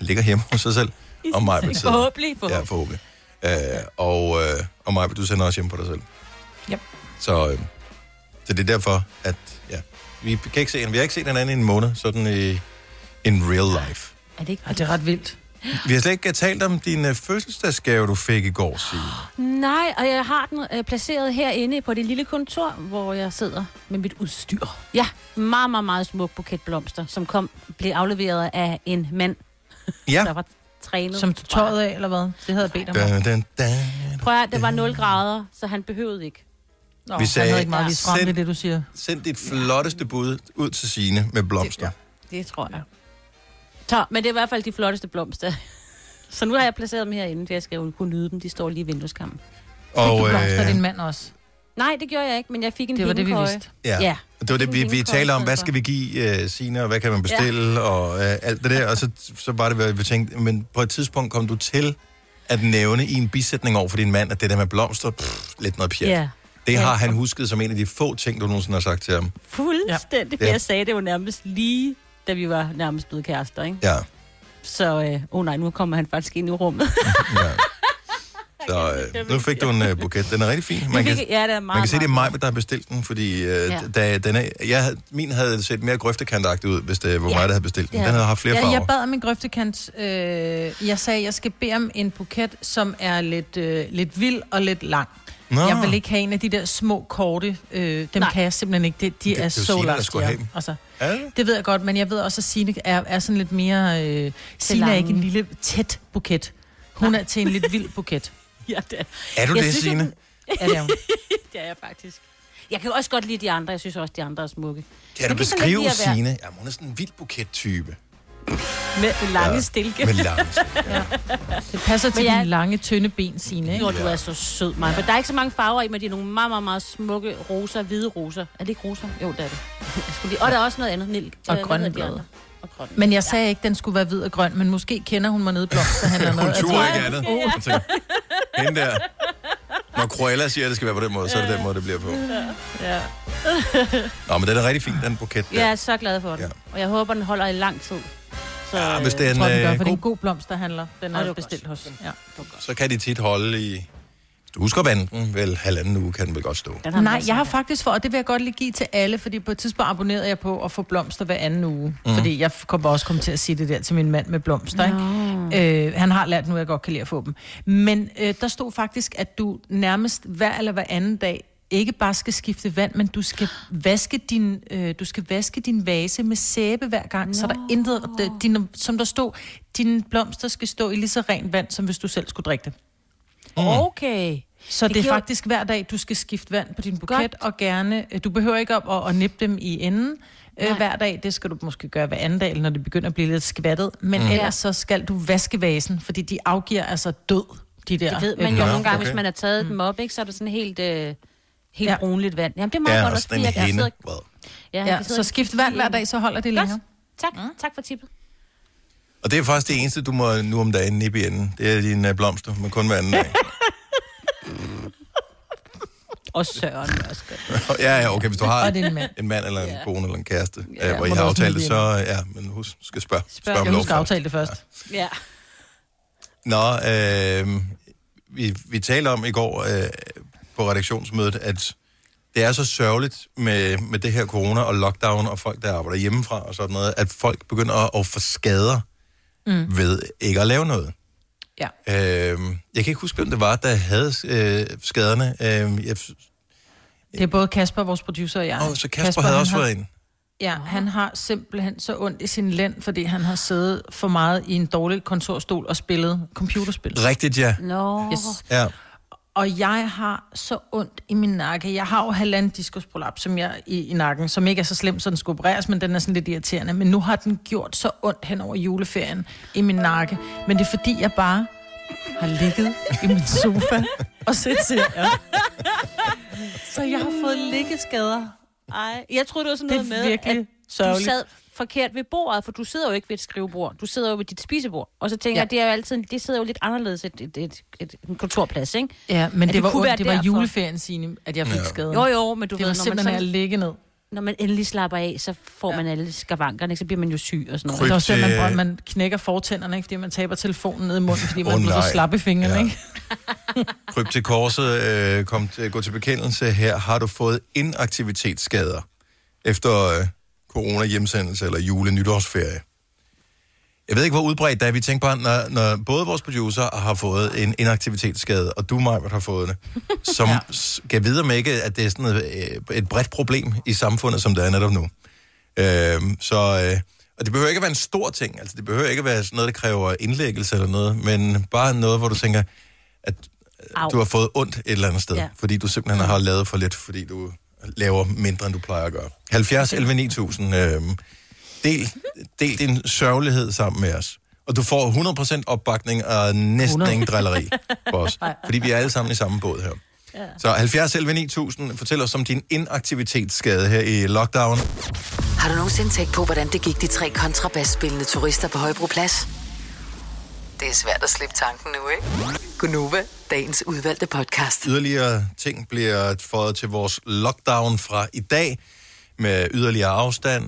ligger hjemme hos sig selv. Og Maja vil sidde. Forhåbentlig. Ja, forhåbentlig. Og Maja, du sender også hjem på dig selv. Yep. Så det er derfor, at vi kan ikke se hinanden. Vi har ikke set hinanden i en måned, sådan i real life. Er det ikke? Det er ret vildt. Vi har slet ikke talt om din fødselsdagsgave, du fik i går, Signe. Nej, og jeg har den placeret herinde på det lille kontor, hvor jeg sidder med mit udstyr. Ja, meget, meget, meget smuk buket blomster, som blev afleveret af en mand, der var trænet. Som du tøjet af, eller hvad? Det havde jeg bedt om. Prøv at, det var 0 grader, så han behøvede ikke. Nå, vi sagde, ikke meget det, du siger. Send dit flotteste bud ud til Signe med blomster. Det tror jeg. Så, men det er i hvert fald de flotteste blomster. Så nu har jeg placeret dem herinde, for jeg skal jo kunne nyde dem. De står lige i vindueskammen. Og fik du blomster din mand også? Nej, det gjorde jeg ikke, men jeg fik en pindekøje. Det var det, vi vidste. Ja. Det var det, vi talte om. Hvad skal vi give Signe, og hvad kan man bestille, og alt det der. Og så var det, hvad vi tænkte. Men på et tidspunkt kom du til at nævne i en bisætning over for din mand, at det der med blomster, lidt noget pjat. Ja. Det har han husket som en af de få ting, du nogensinde har sagt til ham. Fuldstændig, for jeg sagde det jo nærmest lige, da vi var nærmest blevet kærester, ikke? Ja. Så, nej, nu kommer han faktisk ind i rummet. Ja. Så nu fik du en buket. Den er rigtig fin. Man kan se, det er mig, der har bestilt den, fordi min havde set mere grøftekantagtig ud, hvis det var mig, der havde bestilt den. Den havde haft flere farver. Jeg bad om en grøftekant. Jeg sagde, jeg skal bede om en buket, som er lidt vild og lidt lang. Nå. Jeg vil ikke have en af de der små, korte. Dem kan jeg simpelthen ikke. De er så langt. Det ved jeg godt, men jeg ved også, at Signe er sådan lidt mere... Signe er ikke en lille, tæt buket. Hun er til en lidt vild buket. Ja, det er. Er du det, Signe? Ja, det er hun. Det er jeg faktisk. Jeg kan også godt lide de andre. Jeg synes også, de andre er smukke. Kan du beskrive Signe? Jamen, hun er sådan en vild buket-type. Med lange stilke. Med lange stilke. Det passer til dine lange, tynde ben, Signe. Jo, du er så sød, Maja. For der er ikke så mange farver i, men de er nogle meget, meget, meget smukke roser, hvide roser. Er det ikke roser? Jo, det er det. Og der er også noget andet. Og grønne blade. Men jeg sagde ikke, at den skulle være hvid og grøn, men måske kender hun mig nede i blomsterhandlerne. Hun tror ikke andet. Hende der. Når Cruella siger, at det skal være på den måde, så er det den måde, det bliver på. Ja. Nå, men den er rigtig fint, den buket der. Jeg er så glad for den. Og jeg håber, den holder i lang tid. Så, hvis den, jeg tror, den gør, for det er en god blomsterhandler. Den er bestilt hos den. Ja. Så kan de tit holde i... Du husker vanden, vel halvanden uge kan den vel godt stå. Nej, jeg har faktisk og det vil jeg godt lige give til alle, fordi på et tidspunkt abonnerede jeg på at få blomster hver anden uge. Mm. Fordi jeg kom til at sige det der til min mand med blomster, ikke? Han har lært nu, at jeg godt kan lide at få dem. Men der stod faktisk, at du nærmest hver eller hver anden dag ikke bare skal skifte vand, men du skal vaske din vase med sæbe hver gang, så der intet, som der stod, dine blomster skal stå i lige så rent vand, som hvis du selv skulle drikke det. Okay. Så det er faktisk hver dag, du skal skifte vand på din buket, og gerne... Du behøver ikke op at nippe dem i enden hver dag. Det skal du måske gøre hver anden dag, når det begynder at blive lidt skvattet. Men ellers så skal du vaske vasen, fordi de afgiver altså død, de der... Det ved man jo nogle gange, hvis man har taget dem op, ikke, så er det sådan helt brunligt vand. Jamen, det er meget godt også, fordi jeg kan sidde... Så skift vand hver dag, så holder det længere. Tak. Tak for tippet. Og det er faktisk det eneste, du må nu om dagen nippe i enden. Det er dine blomster, men kun hver anden dag. Og Søren også godt. Okay, hvis du har en mand eller en kone eller en kæreste, hvor I har aftalt det, så... Ja, men husk, du skal spørge om lov. Du skal aftale det først. Ja. Nå, vi talte om i går på redaktionsmødet, at det er så sørgeligt med det her corona og lockdown og folk, der arbejder hjemmefra og sådan noget, at folk begynder at få skader ved ikke at lave noget. Ja. Jeg kan ikke huske, hvem det var, der havde skaderne. Det er både Kasper, vores producer, og jeg. Så Kasper havde også været inde. Ja, han har simpelthen så ondt i sin lænd, fordi han har siddet for meget i en dårlig kontorstol og spillet computerspil. Rigtigt, ja. Ja. Og jeg har så ondt i min nakke. Jeg har jo halvanden diskusprolaps, som jeg i nakken, som ikke er så slem, så den skal opereres, men den er sådan lidt irriterende. Men nu har den gjort så ondt hen over juleferien i min nakke. Men det er fordi, jeg bare har ligget i min sofa og set. Så jeg har fået liggeskader. Ej, jeg troede, det var sådan noget med, at du sad forkert ved bordet, for du sidder jo ikke ved et skrivebord. Du sidder jo ved dit spisebord. Og så tænker jeg, det er jo altid, det sidder jo lidt anderledes en kontorplads, ikke? Ja, men det var ondt. Det var juleferien, Signe, at jeg fik skadet. Jo, men du ved, når man ligger ned. Når man endelig slapper af, så får man alle skavankerne, ikke? Så bliver man jo syg og sådan noget. Så ser man, at man knækker fortænderne, ikke? Fordi man taber telefonen ned i munden, fordi man bliver så slap i fingrene, ikke? Kryb til korset, gå til bekendelse her. Har du fået inaktivitetsskader efter corona-hjemsendelse eller jule-nytårsferie? Jeg ved ikke, hvor udbredt det er. Vi tænker bare, når både vores producer har fået en inaktivitetsskade, og du, Majbert, har fået det, som kan vide om ikke, at det er sådan et bredt problem i samfundet, som det er netop nu. Og det behøver ikke at være en stor ting. Altså, det behøver ikke at være sådan noget, der kræver indlæggelse eller noget, men bare noget, hvor du tænker, at du har fået ondt et eller andet sted, fordi du simpelthen har lavet for lidt, fordi du laver mindre, end du plejer at gøre. 70, 11, 9000... Del din sørgelighed sammen med os. Og du får 100% opbakning og næsten ingen drilleri for os. Fordi vi er alle sammen i samme båd her. Ja. Så 70 11 9000, fortæl os om din inaktivitetsskade her i lockdown. Har du nogensinde tænkt på, hvordan det gik de 3 kontrabasspillende turister på Højbroplads? Det er svært at slippe tanken nu, ikke? Gunova, dagens udvalgte podcast. Yderligere ting bliver fået til vores lockdown fra i dag. Med yderligere afstand.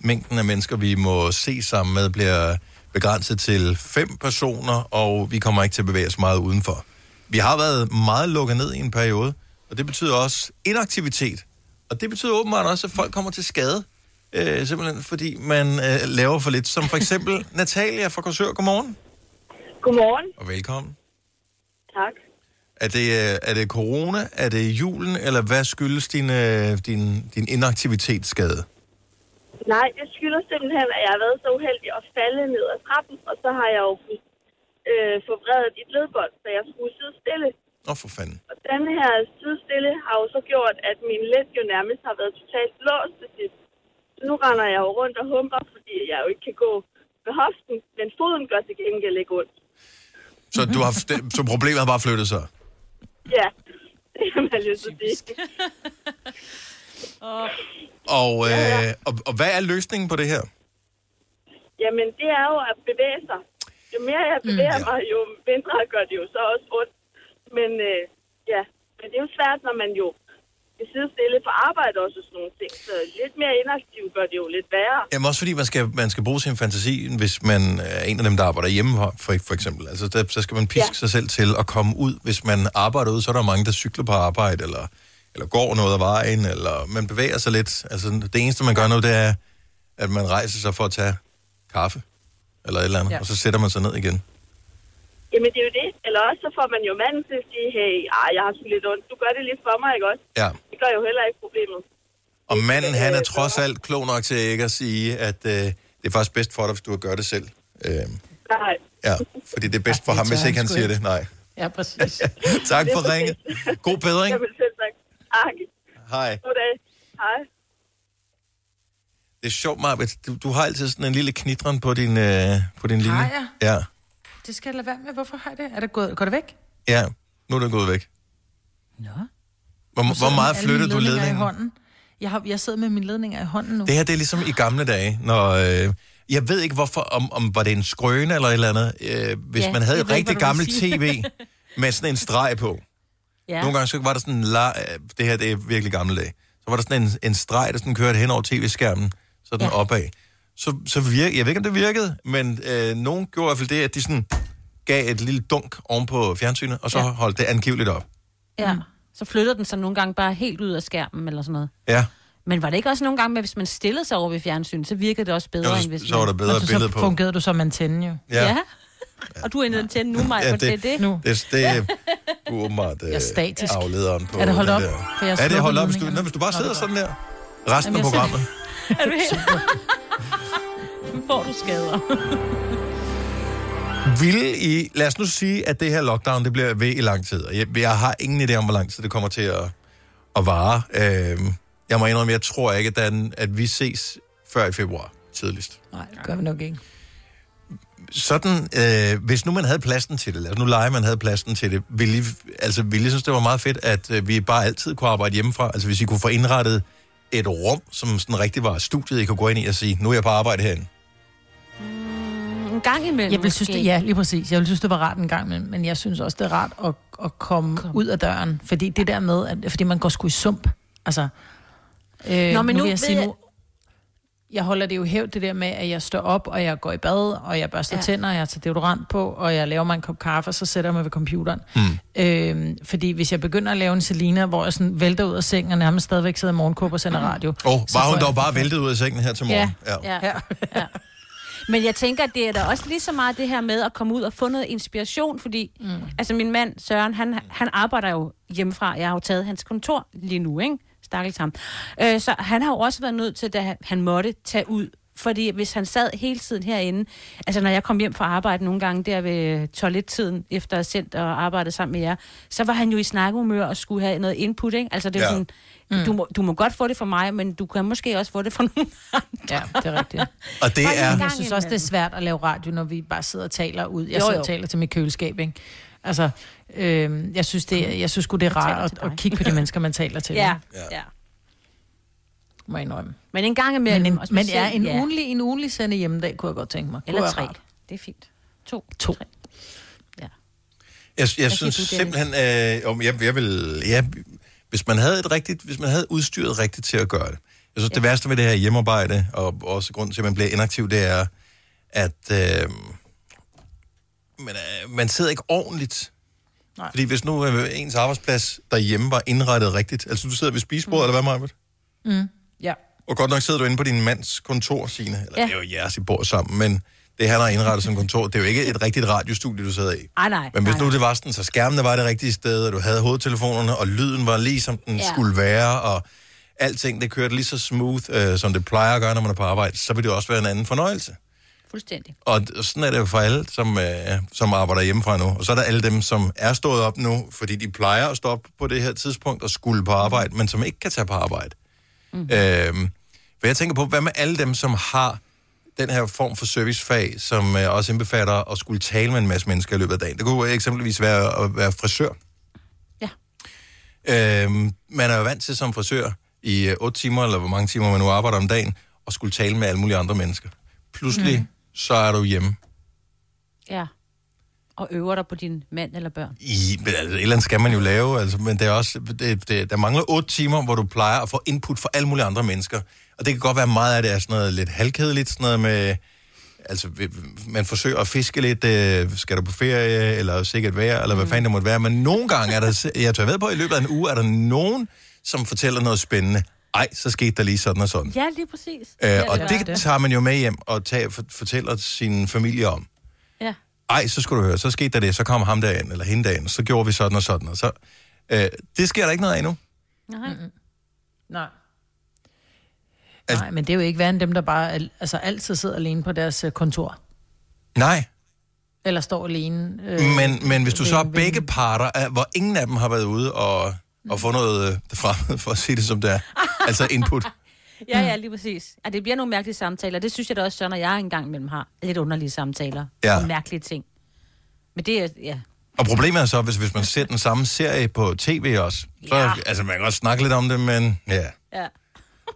Mængden af mennesker, vi må se sammen med, bliver begrænset til 5 personer, og vi kommer ikke til at bevæge os meget udenfor. Vi har været meget lukket ned i en periode, og det betyder også inaktivitet. Og det betyder åbenbart også, at folk kommer til skade, simpelthen fordi man laver for lidt. Som for eksempel Natalia fra Korsør. Godmorgen. Godmorgen. Og velkommen. Tak. Er det corona, er det julen, eller hvad skyldes din inaktivitetsskade? Nej, det skyldes simpelthen, at jeg har været så uheldig at falde ned ad trappen, og så har jeg jo forvredet et ledbånd, så jeg skulle sidde stille. Åh, for fanden. Og den her sidde stille har jo så gjort, at min lænd jo nærmest har været totalt låst til sidst. Så nu render jeg jo rundt og humper, fordi jeg jo ikke kan gå med hoften, men foden gør til gengæld ikke ondt. Så problemet har bare flyttet sig? Ja, det kan man jo så sige. Og hvad er løsningen på det her? Jamen, det er jo at bevæge sig. Jo mere jeg bevæger mig, jo mindre gør det jo så også ondt. Men det er jo svært, når man jo kan sidde stille på arbejde også og sådan nogle ting. Så lidt mere inaktiv gør det jo lidt værre. Jamen også fordi man skal bruge sin fantasi, hvis man er en af dem, der arbejder hjemme for eksempel. Altså, så skal man piske sig selv til at komme ud. Hvis man arbejder ud, så er der mange, der cykler på arbejde, eller går noget af vejen, eller man bevæger sig lidt. Altså, det eneste, man gør nu, det er, at man rejser sig for at tage kaffe, eller et eller andet, og så sætter man sig ned igen. Jamen, det er jo det. Eller også så får man jo manden til at sige, hey, jeg har sgu lidt ondt. Du gør det lidt for mig, ikke også? Ja. Det gør jo heller ikke problemet. Og manden, han er trods alt klog nok til ikke at sige, at det er faktisk bedst for dig, hvis du har gjort det selv. Nej. Ja, fordi det er bedst for ham, hvis ikke han siger det. Nej. Ja, præcis. Tak for ringet. God bedring. Jamen, selv tak. Hej. Goddag. Hej. Det er sjovt, Marbet. Du har altid sådan en lille knitren på din linje. Ja. Det skal jeg lade være med. Hvorfor har jeg det? Er det gået? Går det væk? Ja, nu er det gået væk. Nå. Hvor meget flyttede du ledningen? I hånden. Jeg sidder med mine ledninger i hånden nu. Det her, det er ligesom i gamle dage, når... jeg ved ikke, hvorfor... Om var det en skrøne eller et eller andet? Hvis man havde rigtig gammel tv med sådan en streg på. Ja. Nogle gange så var der sådan en... det her, det er virkelig gamle dage. Så var der sådan en streg, der sådan kørte hen over tv-skærmen, sådan opad. Så virkede, jeg ved ikke, om det virkede, men nogen gjorde i hvert fald det, at de sådan gav et lille dunk oven på fjernsynet, og så holdt det angiveligt op. Ja, så flyttede den så nogle gange bare helt ud af skærmen eller sådan noget. Ja. Men var det ikke også nogle gange, at hvis man stillede sig over ved fjernsynet, så virkede det også bedre, end hvis så var der bedre billede på. Så fungerede du som antenne jo. Ja. Og du er en antenne nu, Maja, for det er det. Nu. Det er uåbenbart aflederen på. Er det holdt op? Er det holdt op, hvis du bare sidder sådan der? Resten af programmet. Er du helt... Nu får du skader. Lad os nu sige, at det her lockdown, det bliver ved i lang tid. Jeg har ingen idé om, hvor lang tid det kommer til at vare. Jeg må indrømme, jeg tror ikke, at vi ses før i februar tidligst. Nej, det gør vi nok ikke. Sådan, hvis nu man havde pladsen til det, lad os nu lege, man havde pladsen til det, ville I synes, det var meget fedt, at vi bare altid kunne arbejde hjemmefra. Altså, hvis I kunne få indrettet et rum, som sådan rigtig var studiet, I kunne gå ind i og sige, nu er jeg på arbejde herinde? En gang imellem. Jeg vil synes, det, lige præcis. Jeg vil synes, det var rart en gang imellem, men jeg synes også, det er rart at komme ud af døren, fordi det der med, fordi man går sgu i sump. Altså, jeg holder det jo hævd, det der med, at jeg står op, og jeg går i bad, og jeg børster tænder, og jeg tager deodorant på, og jeg laver mig en kop kaffe, og så sætter jeg mig ved computeren. Fordi hvis jeg begynder at lave en Celina, hvor jeg sådan vælter ud af sengen, og nærmest stadigvæk sidder i morgenkåb og sender radio. Var hun dog bare væltet ud af sengen her til morgen? Ja. Men jeg tænker, at det er da også lige så meget det her med at komme ud og få noget inspiration, fordi altså min mand Søren, han arbejder jo hjemmefra. Jeg har jo taget hans kontor lige nu, ikke? Stakkels ham. Så han har jo også været nødt til, at han måtte tage ud. Fordi hvis han sad hele tiden herinde, altså når jeg kom hjem fra arbejde nogle gange der ved toilettiden, efter at sendt og arbejdet sammen med jer, så var han jo i snakkehumør og skulle have noget input, ikke? Altså det er sådan, du må godt få det fra mig, men du kan måske også få det fra nogen andre. Ja, det er rigtigt. Og det er... Jeg synes også, det er svært at lave radio, når vi bare sidder og taler ud. Jeg sidder og taler til mit køleskab, ikke? Altså, jeg synes sgu, det er rart at kigge på de mennesker, man taler til. Ja. Må jeg indrømme. Men en gang imellem. Men en ugenlig sende hjemmedag, kunne jeg godt tænke mig. Eller 3. Det er fint. 2. 3. Ja. Jeg synes simpelthen, hvis man havde udstyret rigtigt til at gøre det. Jeg synes, det værste ved det her hjemmearbejde, og også grunden til, at man bliver inaktiv, det er, at man sidder ikke ordentligt. Nej. Fordi hvis nu ens arbejdsplads derhjemme var indrettet rigtigt, altså du sidder ved spisebordet, eller hvad, Marvitt? Mm. Ja. Og godt nok sidder du inde på din mands kontor, Signe. Eller det er jo jeres, I bor sammen, men det han har indrettet som kontor, det er jo ikke et rigtigt radiostudie, du sidder i. Nej. Men hvis nu det var sådan, så skærmene var det rigtige sted, og du havde hovedtelefonerne, og lyden var lige som den skulle være, og alting, det kørte lige så smooth, som det plejer at gøre, når man er på arbejde, så vil det også være en anden fornøjelse. Fuldstændig. Og sådan er det jo for alle, som arbejder hjemmefra nu. Og så er der alle dem, som er stået op nu, fordi de plejer at stå op på det her tidspunkt og skulle på arbejde, men som ikke kan tage på arbejde. For jeg tænker på, hvad med alle dem, som har den her form for servicefag, som også indbefatter at skulle tale med en masse mennesker i løbet af dagen. Det kunne eksempelvis være at være frisør. Ja. Man er jo vant til som frisør i 8 timer, eller hvor mange timer man nu arbejder om dagen, og skulle tale med alle mulige andre mennesker. Pludselig, så er du hjemme. Ja. Og øver dig på din mand eller børn. Altså, et eller andet skal man jo lave, altså, men det er også, der mangler 8 timer, hvor du plejer at få input fra alle mulige andre mennesker. Og det kan godt være meget af det er sådan noget lidt halvkedeligt, sådan noget med, altså man forsøger at fiske lidt, skal du på ferie, eller sikkert vejr, eller hvad fanden det måtte være. Men nogle gange er der, jeg tør ved på, i løbet af en uge er der nogen, som fortæller noget spændende. Ej, så skete der lige sådan og sådan. Ja, lige præcis. Og det tager man jo med hjem og fortæller sin familie om. Ej, så skulle du høre, så skete der det, så kom ham derind, eller hende derind, så gjorde vi sådan og sådan. Og så, det sker der ikke noget af endnu. Nej. Nej, men det er jo ikke værre end dem, der bare altid sidder alene på deres kontor. Nej. Eller står alene. Men hvis du så er begge parter, hvor ingen af dem har været ude og få noget frem, for at sige det som det er, altså input. Ja, lige præcis. Og det bliver nogle mærkelige samtaler. Det synes jeg da også, Søren og jeg engang imellem har lidt underlige samtaler. Ja. Og mærkelige ting. Men det er, Og problemet er så, hvis man ser den samme serie på tv også. Så, altså, man kan godt snakke lidt om det, men ja.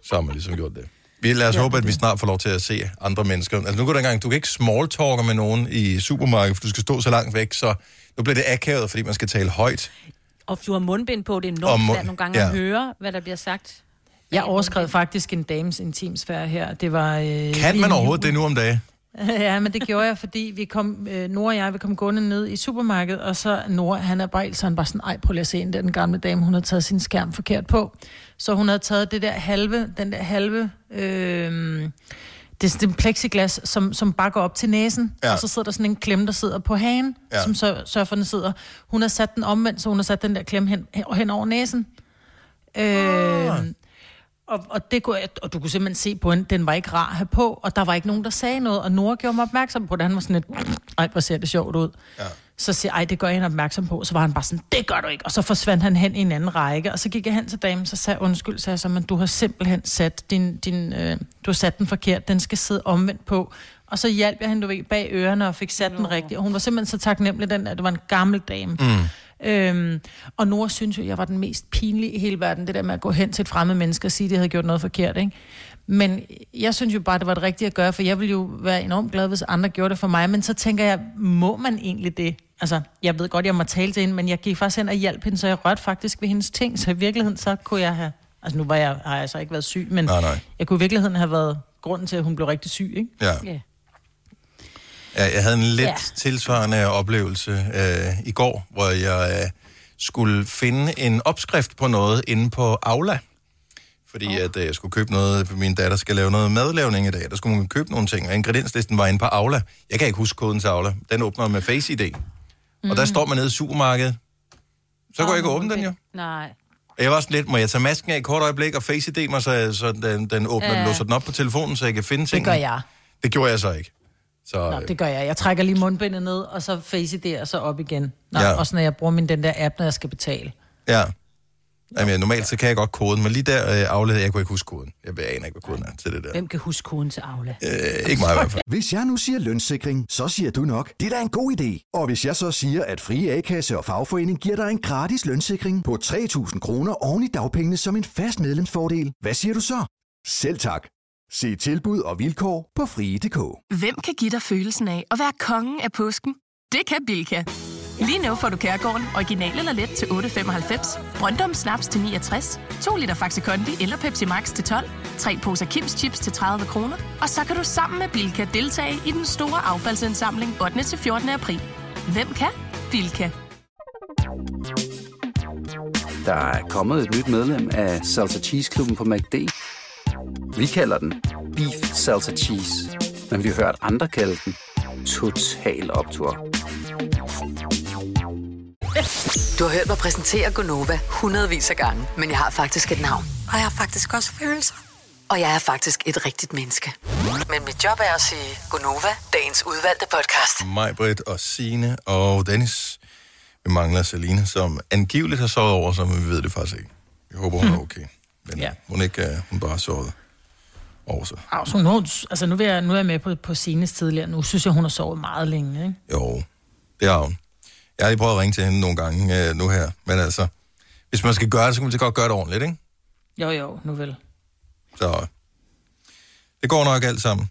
Så har man ligesom gjort det. Lad os håbe, at vi snart får lov til at se andre mennesker. Altså, nu går der engang, du kan ikke smalltalke med nogen i supermarkedet, for du skal stå så langt væk, så nu bliver det akavet, fordi man skal tale højt. Og du har mundbind på, det er enormt svært nogle gange at høre, hvad der bliver sagt. Jeg overskred faktisk en dames intimsfære her. Det var, kan man overhovedet det nu om dagen? Ja, men det gjorde jeg, fordi vi kom, Nora og jeg, vi kom gående ned i supermarkedet, og så Nora, han er bare, så han var sådan, prøv lige at se ind, den gamle dame, hun havde taget sin skærm forkert på. Så hun havde taget den der halve, det er plexiglas, som bare går op til næsen, og så sidder der sådan en klemme, der sidder på hagen, som surferne sidder. Hun har sat den omvendt, så hun har sat den der klemme hen over næsen. Og du kunne simpelthen se på hende, den var ikke rar at have på, og der var ikke nogen, der sagde noget, og Nora gjorde mig opmærksom på det. Han var sådan lidt, hvor ser det sjovt ud. Ja. Så siger det gør jeg hende opmærksom på. Så var han bare sådan, det gør du ikke. Og så forsvandt han hen i en anden række, og så gik jeg hen til damen, så sagde undskyld, sagde jeg så, men du har simpelthen sat du har sat den forkert, den skal sidde omvendt på. Og så hjalp jeg hende, bag ørerne og fik sat den rigtigt. Og hun var simpelthen så taknemmelig, det var en gammel dame. Og Nora synes jo, jeg var den mest pinlige i hele verden, det der med at gå hen til et fremmed menneske og sige, at jeg havde gjort noget forkert, ikke? Men jeg synes jo bare, det var det rigtige at gøre, for jeg ville jo være enormt glad, hvis andre gjorde det for mig. Men så tænker jeg, må man egentlig det? Altså, jeg ved godt, jeg må tale til hende, men jeg gik faktisk hen og hjalp hende, så jeg rørte faktisk ved hendes ting. Så i virkeligheden, så kunne jeg have... Altså, har jeg så ikke været syg, men nej. Jeg kunne i virkeligheden have været grunden til, at hun blev rigtig syg, ikke? Ja. Ja, jeg havde en lidt tilsvarende oplevelse i går, hvor jeg skulle finde en opskrift på noget inde på Aula. fordi at jeg skulle købe noget, min datter skal lave noget madlavning i dag, der skulle hun købe nogle ting, og ingredienslisten var inde på Aula. Jeg kan ikke huske koden til Aula. Den åbner med Face ID. Mm. Og der står man nede i supermarkedet. Så kunne jeg ikke åbne den jo. Nej. Og jeg var sådan lidt, må jeg tage masken af i kort øjeblik og Face ID mig, så den åbner, den låser den op på telefonen, så jeg kan finde ting. Det gør jeg. Det gjorde jeg så ikke. Så, nå, det gør jeg. Jeg trækker lige mundbindet ned, og så Face ID, og så op igen. Nå, ja. Også når jeg bruger min den der app, når jeg skal betale. Ja. Jamen, normalt så kan jeg godt koden, men lige der afleder jeg kunne ikke huske koden. Jeg aner ikke, hvad koden er til det der. Hvem kan huske koden til Aula? Ikke mig i hvert fald. Hvis jeg nu siger lønssikring, så siger du nok, det er da en god idé. Og hvis jeg så siger, at Frie A-kasse og fagforening giver dig en gratis lønssikring på 3.000 kroner oven i dagpengene som en fast medlemsfordel, hvad siger du så? Selv tak. Se tilbud og vilkår på frie.dk. Hvem kan give dig følelsen af at være kongen af påsken? Det kan Bilka. Lige nu får du Kærgården original eller let til 8,95, Brøndum snaps til 69, 2 liter Faxe Kondi eller Pepsi Max til 12, 3 poser Kims chips til 30 kroner, og så kan du sammen med Bilka deltage i den store affaldsindsamling 8. til 14. april. Hvem kan? Bilka. Der er kommet et nyt medlem af Salsa Cheese klubben på McD. Vi kalder den Beef Salsa Cheese, men vi har hørt andre kalde den Total Optur. Du har hørt mig præsentere Gonova hundredvis af gange, men jeg har faktisk et navn. Og jeg har faktisk også følelser. Og jeg er faktisk et rigtigt menneske. Men mit job er at sige Gonova, dagens udvalgte podcast. Maj-Britt og Signe og Dennis. Vi mangler Celina, som angiveligt har sovet over, så vi ved det faktisk ikke. Jeg håber, hun er okay. Men hun ikke, hun bare sovet over sig. Altså, nu er jeg med på Sines tidligere. Nu synes jeg, hun har sovet meget længe, ikke? Jo, det har hun. Jeg har lige prøvet at ringe til hende nogle gange nu her, men altså, hvis man skal gøre det, så kan man så godt gøre det ordentligt, ikke? Jo, nu vel. Så det går nok alt sammen.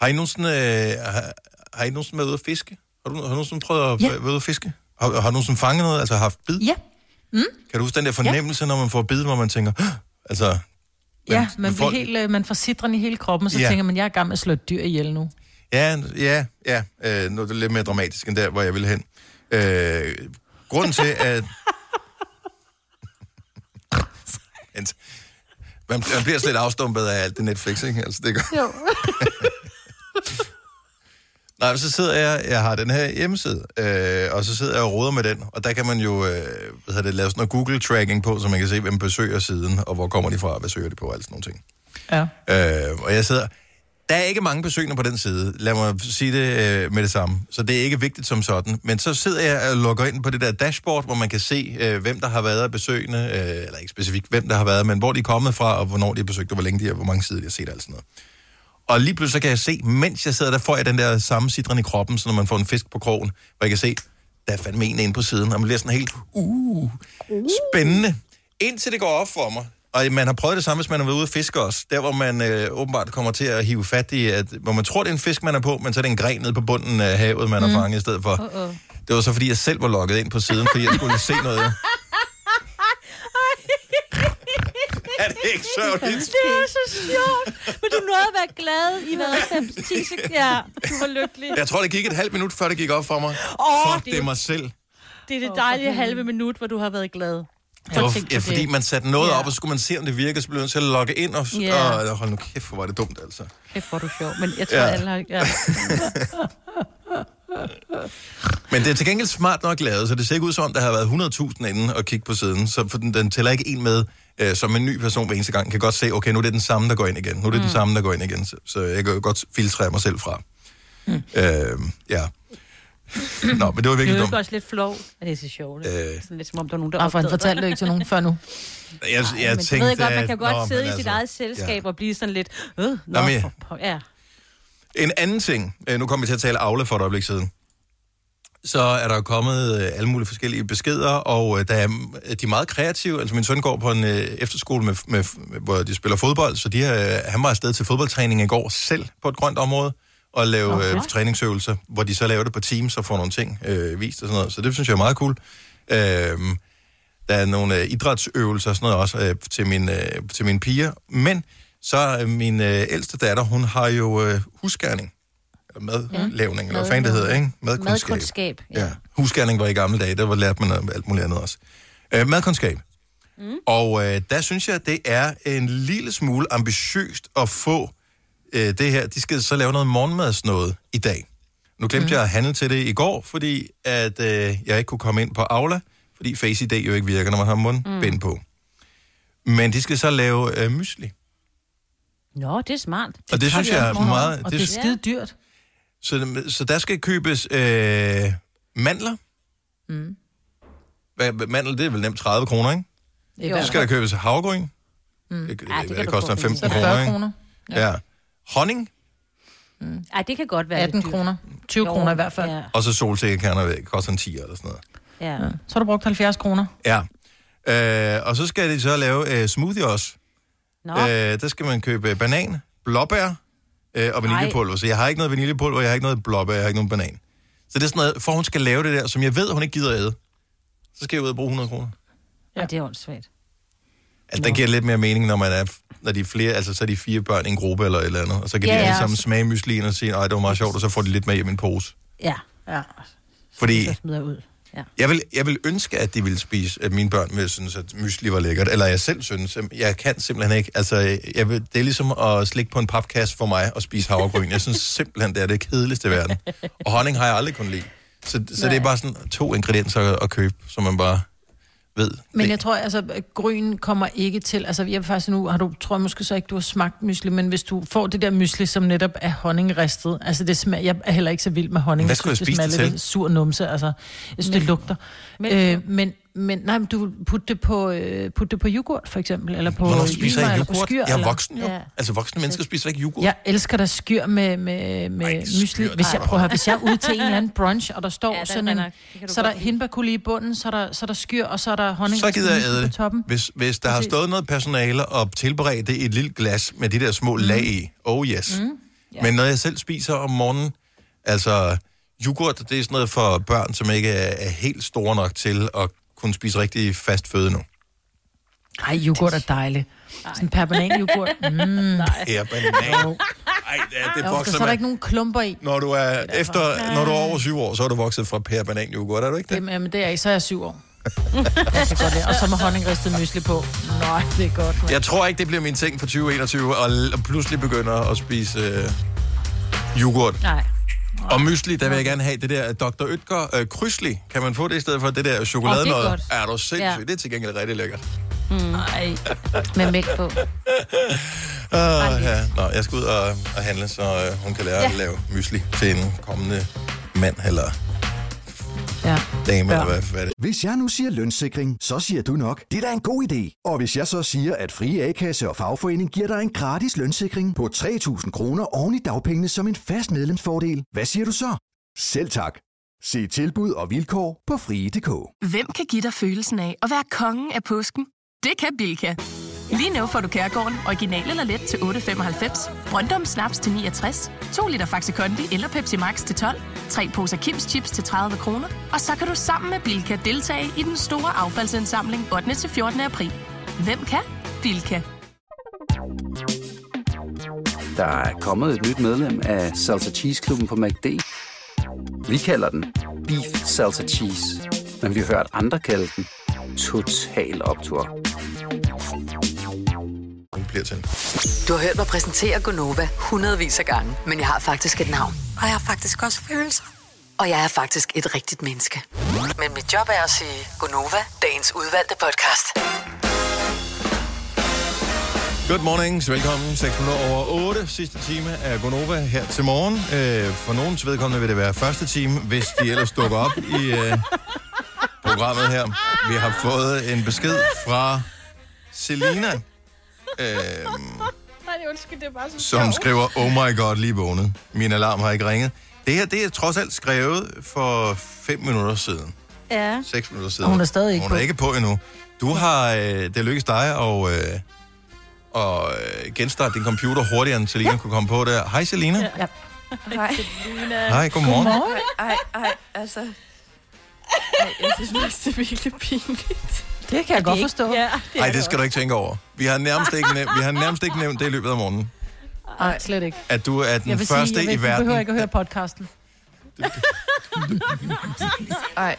Har I nogensinde været ude at fiske? Har du nogensinde prøvet at være ude at fiske? Har du nogensinde fanget noget, altså haft bid? Ja. Mm. Kan du huske den der fornemmelse, når man får bid, hvor man tænker, altså... Ja, man får sidren i hele kroppen, og så tænker man, jeg er gammel med at slå et dyr ihjel nu. Ja. Nu er det lidt mere dramatisk end der, hvor jeg ville hen. Grunden til, at... man bliver slet afstumpet af alt det Netflix, ikke? Altså, det gør... Jo. Nej, så sidder jeg har den her hjemmeside, og så sidder jeg og roder med den, og der kan man jo lave sådan noget Google-tracking på, så man kan se, hvem besøger siden, og hvor kommer de fra, hvad søger de på, og alt sådan nogle ting. Ja. Og jeg sidder... Der er ikke mange besøgende på den side. Lad mig sige det med det samme. Så det er ikke vigtigt som sådan. Men så sidder jeg og logger ind på det der dashboard, hvor man kan se, hvem der har været besøgende. Eller ikke specifikt, hvem der har været, men hvor de er kommet fra, og hvornår de er besøgt, og hvor længe de er, hvor mange sider de har set, og alt sådan noget. Og lige pludselig så kan jeg se, mens jeg sidder, der får jeg den der samme sidren i kroppen, så når man får en fisk på krogen, hvor jeg kan se, der er fandme en inde på siden. Og man bliver sådan helt, spændende. Indtil det går op for mig. Og man har prøvet det samme, hvis man har været ude at fiske også. Der, hvor man åbenbart kommer til at hive fat i, at, hvor man tror, det er en fisk, man er på, men så er det en gren nede på bunden af havet, man har fanget i stedet for. Uh-oh. Det var så, fordi jeg selv var logget ind på siden, fordi jeg skulle se noget. Er det ikke sørgeligt? Det er så sjovt. Men du nåede at være glad i hvad? 10 sekunder. Ja, du var lykkelig. Jeg tror, det gik et halvt minut, før det gik op for mig. Fuck, det er mig selv. Det er det dejlige halve minut, hvor du har været glad. Fordi man satte noget op, og så skulle man se, om det virker, så blev man til at logge ind, og hold nu kæft, hvor var det dumt, altså. Kæft, hvor er du sjov, men jeg tror, alle har... Ja. Men det er til gengæld smart nok lavet, så det ser ikke ud som om, der har været 100.000 inde og kigge på siden, så den tæller ikke en med, som en ny person hver eneste gang kan godt se, okay, nu er det den samme, der går ind igen, så jeg kan godt filtrere mig selv fra. Mm. Nå, men det var virkelig dumt. Det er også lidt flov, at det er så sjovt. Sådan lidt som om, der var nogen, der opdagede. Fortalte du ikke til nogen før nu? Jeg tænkte... Jeg ved godt, man kan godt sidde i sit eget selskab og blive sådan lidt... En anden ting, nu kommer vi til at tale Aula for et øjeblik siden, så er der kommet alle mulige forskellige beskeder, og de er meget kreative. Altså min søn går på en efterskole, hvor de spiller fodbold, så han var afsted til fodboldtræning i går selv på et grønt område. Og lave træningsøvelser, hvor de så laver det på Teams og får nogle ting vist og sådan noget. Så det synes jeg er meget cool. Der er nogle idrætsøvelser og sådan noget også til mine piger. Men så er min ældste datter, hun har jo husgerning. Madlavning, eller hvad fanden det hedder, ikke? Madkundskab. Ja. Husgerning var i gamle dage, der lærte man alt muligt andet også. Madkundskab. Og der synes jeg, at det er en lille smule ambitiøst at få det her. De skal så lave noget morgenmadsnåde i dag. Nu glemte jeg at handle til det i går, fordi at, jeg ikke kunne komme ind på Aula, fordi Face ID jo ikke virker, når man har mundbind på. Men de skal så lave mysli. Nå, det er smart. Og det synes jeg er meget... Og det er skide dyrt. Så der skal købes mandler. Mandler, det er vel nemt 30 kroner, ikke? Så skal der købes havgryn. Det koster 15 kroner, ikke? Ja. Honning. Ej, det kan godt være 18 kroner. 20 kroner i hvert fald. Ja. Og så solsikkerkerner, det koster en 10 eller sådan noget. Ja. Så har du brugt 70 kroner. Ja. Og så skal de så lave smoothie også. Der skal man købe banan, blåbær og vaniljepulver. Så jeg har ikke noget vaniljepulver, jeg har ikke noget blåbær, jeg har ikke nogen banan. Så det er sådan noget, for hun skal lave det der, som jeg ved, hun ikke gider at æde. Så skal jeg ud og bruge 100 kroner. Ja, det er åndssvagt. Altså, der giver lidt mere mening, når man er... Når de er flere, altså så er de fire børn i en gruppe eller et eller andet, og så kan de alle sammen smage myslien og sige, nej, det var meget sjovt, og så får de lidt med hjem i en pose. Ja. Fordi... Så smider jeg ud. Ja. Jeg vil ønske, at de ville spise, at mine børn ville synes, at mysli var lækkert, eller jeg selv synes, jeg kan simpelthen ikke, altså, det er ligesom at slikke på en papkasse for mig og spise havregryn. Jeg synes simpelthen, det er det kedeligste i verden. Og honning har jeg aldrig kunnet lide. Så det er bare sådan 2 ingredienser at købe, som man bare... Ved. Men jeg tror, altså, gryn kommer ikke til... Altså, jeg faktisk nu har du... Tror jeg måske så ikke, du har smagt mysli, men hvis du får det der mysli, som netop er honningristet... Altså, det smager... Jeg er heller ikke så vild med honning. Hvad skulle jeg spise det til? Sur numse, altså. Jeg synes, det lugter. Men du vil putte det på yoghurt, for eksempel. Eller på ymer, eller på skyr. Jeg er voksen, jo. Ja. Altså, voksne mennesker spiser ikke yoghurt. Jeg elsker der skyr med mysli. Hvis jeg er ude til en eller anden brunch, og der står sådan en... Så er der hindbærkulis i bunden, så er der skyr, og så er der honning. Så gider jeg æde det. Hvis der har stået noget personale og tilberedt det i et lille glas med de der små lag i. Oh yes. Men når jeg selv spiser om morgenen, altså... Yoghurt, det er sådan noget for børn, som ikke er helt store nok til at kunne spise rigtig fast føde nu. Ej, yoghurt er dejligt. Sådan en perbanan-yoghurt. Perbanan. Ej, det vokser. Så er der ikke nogen klumper i. Når du er over 7 år, så er du vokset fra perbanan-yoghurt, er du ikke det? Jamen, det er ikke, så er jeg 7 år. Og så med honningristet mysli på. Nej, det er godt. Man. Jeg tror ikke, det bliver min ting for 2021, og pludselig begynder at spise yoghurt. Nej. Og mysli, der vil jeg gerne have det der Dr. Oetker krydsli. Kan man få det i stedet for det der chokolade noget? Er du sindssygt? Ja. Det er til gengæld rigtig lækkert. Nej, med mælk på. Nå, jeg skal ud og handle, så hun kan lære at lave mysli til en kommende mand eller dame. Eller hvad det. Hvis jeg nu siger lønssikring, så siger du nok, det er da en god idé. Og hvis jeg så siger, at Frie A-kasse og fagforening giver dig en gratis lønssikring på 3.000 kroner oven i dagpengene som en fast medlemsfordel, hvad siger du så? Selv tak. Se tilbud og vilkår på frie.dk. Hvem kan give dig følelsen af at være kongen af påsken? Det kan Bilka. Lige nu får du Kærgården original eller let til 8,95, Brøndum snaps til 69, 2 liter Faxe Kondi eller Pepsi Max til 12, 3 poser Kims chips til 30 kroner, og så kan du sammen med Bilka deltage i den store affaldsindsamling 8. til 14. april. Hvem kan? Bilka. Der er kommet et nyt medlem af Salsa Cheese klubben på McD. Vi kalder den Beef Salsa Cheese, men vi har hørt andre kalde den Total Optur. Du har hørt mig præsentere Gonova hundredvis af gange, men jeg har faktisk et navn. Og jeg har faktisk også følelser. Og jeg er faktisk et rigtigt menneske. Men mit job er at sige Gonova, dagens udvalgte podcast. Good morning, velkommen. 6 over 8, sidste time af Gonova her til morgen. For nogens vedkommende vil det være første time, hvis de ellers dukker op i programmet her. Vi har fået en besked fra Celina. Som skriver, oh my god, lige vågnet. Min alarm har ikke ringet. Det her, det er trods alt skrevet for 5 minutter siden. Ja. 6 minutter siden. Og hun er stadig ikke på. Hun er ikke på endnu. Du har, det er lykkedes dig at genstarte din computer hurtigere, end Celina kunne komme på der. Hej, Celina. Ja. Hej. Hej, godmorgen. Ej, altså... jeg synes faktisk, det er virkelig pinligt. Det kan jeg godt forstå. Nej, det skal du ikke tænke over. Vi har nærmest ikke nævnt det i løbet af morgenen. Nej, slet ikke. At du er den første i verden. Du behøver ikke at høre podcasten. Nej.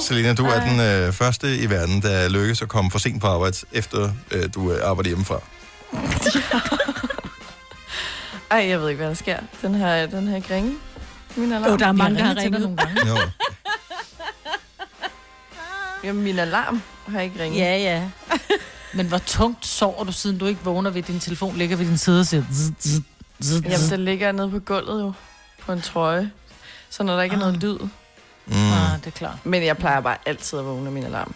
Celina, du er den første i verden, der lykkes at komme for sent på arbejde, efter du arbejder hjemmefra. Ej, jeg ved ikke, hvad der sker. Den her gringe. Min alarm. Der er mange, der har ringet nogle gange. Jo. Jamen, min alarm har ikke ringet. Ja, ja. Men hvor tungt sover du, siden du ikke vågner ved, din telefon ligger ved din side og siger... Jamen, den ligger nede på gulvet jo, på en trøje. Så når der ikke er noget lyd... det er klart. Men jeg plejer bare altid at vågne min alarm.